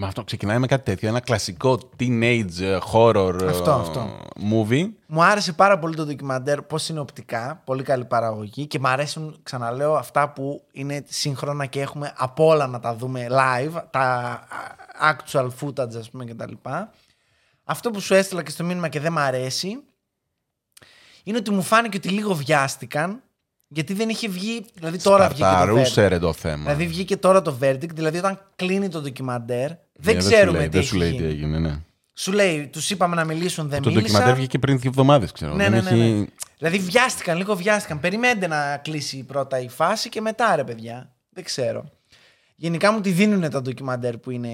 Με αυτό ξεκινάει με κάτι τέτοιο. Ένα κλασικό teenage horror αυτό, αυτό. movie. Μου άρεσε πάρα πολύ το ντοκιμαντέρ, πώς είναι οπτικά. Πολύ καλή παραγωγή. Και μου αρέσουν, ξαναλέω, αυτά που είναι σύγχρονα και έχουμε από όλα να τα δούμε live. Τα actual footage, ας πούμε, κτλ. Αυτό που σου έστειλα και στο μήνυμα και δεν μου αρέσει είναι ότι μου φάνηκε ότι λίγο βιάστηκαν. Γιατί δεν είχε βγει. Δηλαδή τώρα βγήκε το verdict. Το θέμα. Δηλαδή βγήκε τώρα το verdict. Δηλαδή όταν κλείνει το ντοκιμαντέρ, δεν, δεν ξέρουμε λέει, τι, δεν έχει σου λέει τι έγινε. Ναι. Σου λέει, τους είπαμε να μιλήσουν, δεν το μίλησαν. Το ντοκιμαντέρ βγήκε πριν δύο εβδομάδες, ξέρω. Ναι, ναι, ναι, ναι. Έχει... Δηλαδή βιάστηκαν, λίγο βιάστηκαν. Περιμένετε να κλείσει πρώτα η φάση και μετά, ρε παιδιά. Δεν ξέρω. Γενικά μου τη δίνουν τα ντοκιμαντέρ που είναι.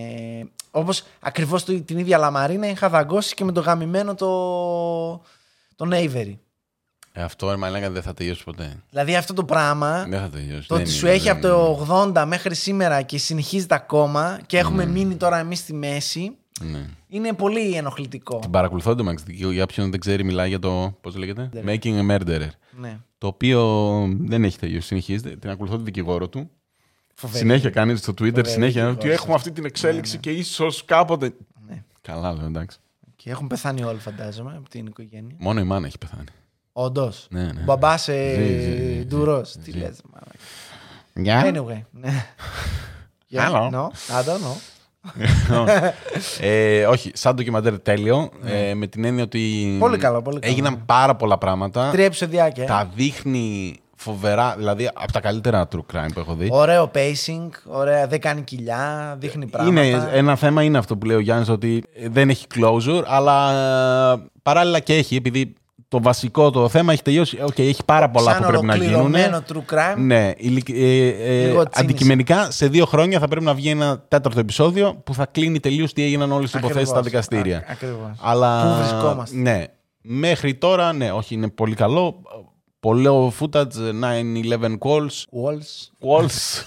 Όπως ακριβώς την ίδια λαμαρίνα είχα δαγκώσει και με το γαμημένο το... τον Avery. Ε, αυτό η μαλάκα δεν θα τελειώσει ποτέ. Δηλαδή αυτό το πράγμα. Δεν θα τελειώσει. Το ότι σου έχει από το ογδόντα μέχρι σήμερα και συνεχίζεται ακόμα και έχουμε mm. μείνει τώρα εμείς στη μέση. Ναι. Είναι πολύ ενοχλητικό. Την παρακολουθώ το Max. Για ποιον δεν ξέρει, μιλάει για το. Πώς το λέγεται? Making a Murderer. Ναι. Το οποίο δεν έχει τελειώσει. Συνεχίζεται. Την ακολουθώ τον δικηγόρο του. Φοβερή. Συνέχεια κάνει στο Twitter. Φοβερή. Συνέχεια. Ότι έχουμε αυτή την εξέλιξη, ναι, ναι, και ίσως κάποτε. Ναι. Καλά, λέω, εντάξει. Και έχουν πεθάνει όλοι, φαντάζομαι, από την οικογένεια. Μόνο η μάνα έχει πεθάνει. Όντως. Ναι, ναι. Μπαμπά σε ντουρό. Τι λες, μάνα. Anyway. Hello. No, I don't know. ε, όχι, σαν ντοκιμαντέρ τέλειο. ε, με την έννοια ότι πολύ καλό, πολύ καλό. Έγιναν πάρα πολλά πράγματα. Τρία επεισοδιάκια. Τα δείχνει φοβερά, δηλαδή από τα καλύτερα true crime που έχω δει. Ωραίο pacing, ωραία, δεν κάνει κοιλιά, δείχνει πράγματα. Είναι, ένα θέμα είναι αυτό που λέει ο Γιάννης, ότι δεν έχει closure, αλλά παράλληλα και έχει, επειδή το βασικό το θέμα έχει τελειώσει. Okay, έχει πάρα πολλά σαν που πρέπει να γίνουν. True crime. Ναι, ε, ε, αντικειμενικά σε δύο χρόνια θα πρέπει να βγει ένα τέταρτο επεισόδιο που θα κλείνει τελείως τι έγιναν όλες τις υποθέσεις στα δικαστήρια. Α, ακριβώς. Αλλά, πού βρισκόμαστε. Ναι, μέχρι τώρα, ναι, όχι, είναι πολύ καλό. Πολλό footage, nine eleven calls. Walls. Walls.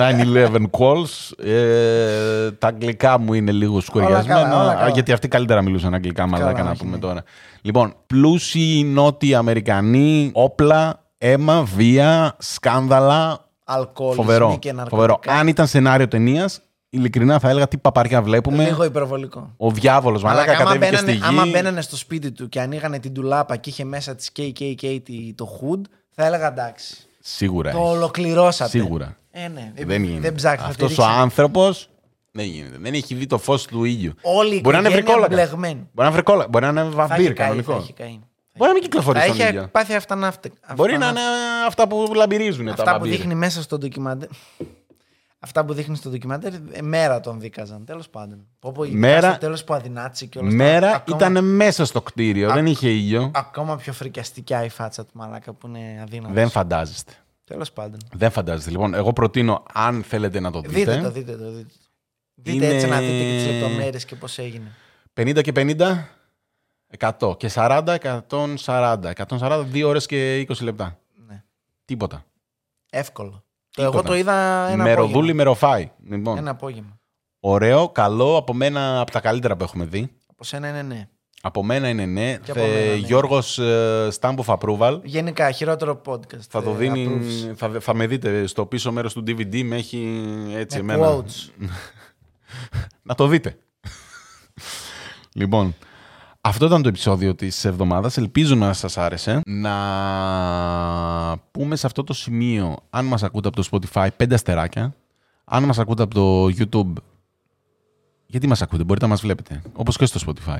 nine eleven calls. Ε, τα αγγλικά μου είναι λίγο σκοριασμένα. Γιατί αυτοί καλύτερα μιλούσαν αγγλικά, μαλάκα να πούμε τώρα. Λοιπόν, πλούσιοι Νότιοι Αμερικανοί, όπλα, αίμα, βία, σκάνδαλα. Αλκοόλ, φοβερό. Φοβερό. Αν ήταν σενάριο ταινίας, ειλικρινά θα έλεγα τι παπαριά βλέπουμε. Λίγο υπερβολικό. Ο διάβολος, μαλάκα, κατέβηκε στη γη. Άμα μπαίνανε στο σπίτι του και ανοίγανε την ντουλάπα και είχε μέσα τη κέι κέι κέι το hood, θα έλεγα εντάξει. Σίγουρα. Το ολοκληρώσατε. Σίγουρα. Ε, ναι. Δεν γίνεται. Αυτός ο άνθρωπος δεν γίνεται. Δεν έχει δει το φως του ήλιου. Όλοι μπορεί να είναι μπλεγμένοι. Μπορεί να είναι βρικόλακα. Μπορεί να είναι βαμπύρ κανονικό. Καεί, θα έχει μπορεί να μην κυκλοφορεί στον ήλιο. Πάθει αυτά να φταίει. Μπορεί να είναι αυτά που λαμπυρίζουν. Αυτά τα που δείχνει μέσα στο ντοκιμαντέρ. Αυτά που δείχνει στο ντοκιμαντέρ, μέρα τον δίκαζαν. Τέλος πάντων. Μέρα. Τέλος που αδυνάτησε και όλα αυτά. Μέρα ήταν μέσα στο κτίριο. Δεν είχε ήλιο. Ακόμα πιο φρικιαστικά η φάτσα του μαλάκα που είναι αδύνατο. Δεν φαντάζεστε. Τέλος πάντων. Δεν φαντάζεστε. Λοιπόν, εγώ προτείνω, αν θέλετε να το δείτε. Δείτε το, δείτε το. Δείτε, δείτε είναι... έτσι να δείτε και τις λεπτομέρειες και πώς έγινε. πενήντα και πενήντα, εκατό. Και σαράντα, εκατόν σαράντα. εκατόν σαράντα, δύο ώρες και είκοσι λεπτά. Ναι. Τίποτα. Εύκολο. Τίποτα. Εγώ το είδα ένα μεροδούλη, μεροφάι. Λοιπόν. Ένα απόγευμα. Ωραίο, καλό, από μένα από τα καλύτερα που έχουμε δει. Από σένα είναι ναι. Από μένα είναι ναι. Θε... Μένα, ναι. Γιώργος uh, Stamp of Approval. Γενικά, χειρότερο podcast. Θα, το δίνει, θα, θα με δείτε στο πίσω μέρος του ντι βι ντι. Με έχει έτσι με εμένα. Να το δείτε. Λοιπόν, αυτό ήταν το επεισόδιο της εβδομάδας. Ελπίζω να σας άρεσε. Να πούμε σε αυτό το σημείο, αν μας ακούτε από το Spotify, πέντε αστεράκια. Αν μας ακούτε από το YouTube... Γιατί μας ακούτε, μπορείτε να μας βλέπετε. Όπως και στο Spotify.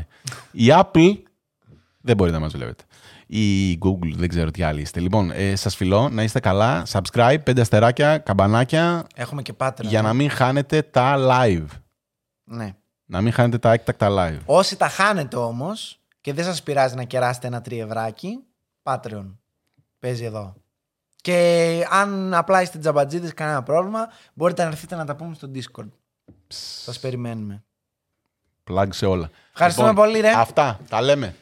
Η Apple δεν μπορείτε να μας βλέπετε. Η Google, δεν ξέρω τι άλλοι είστε. Λοιπόν, ε, σας φιλώ, να είστε καλά. Subscribe, πέντε αστεράκια, καμπανάκια. Έχουμε και Patreon. Για να μην χάνετε τα live. Ναι. Να μην χάνετε τα έκτακτα live. Όσοι τα χάνετε όμως και δεν σας πειράζει να κεράσετε ένα τριευράκι, Patreon. Παίζει εδώ. Και αν απλά είστε τζαμπατζίδες, κανένα πρόβλημα, μπορείτε να έρθετε να τα πούμε στο Discord. Σας περιμένουμε. Πλάγκ σε όλα. Ευχαριστούμε λοιπόν, πολύ ρε. Αυτά τα λέμε.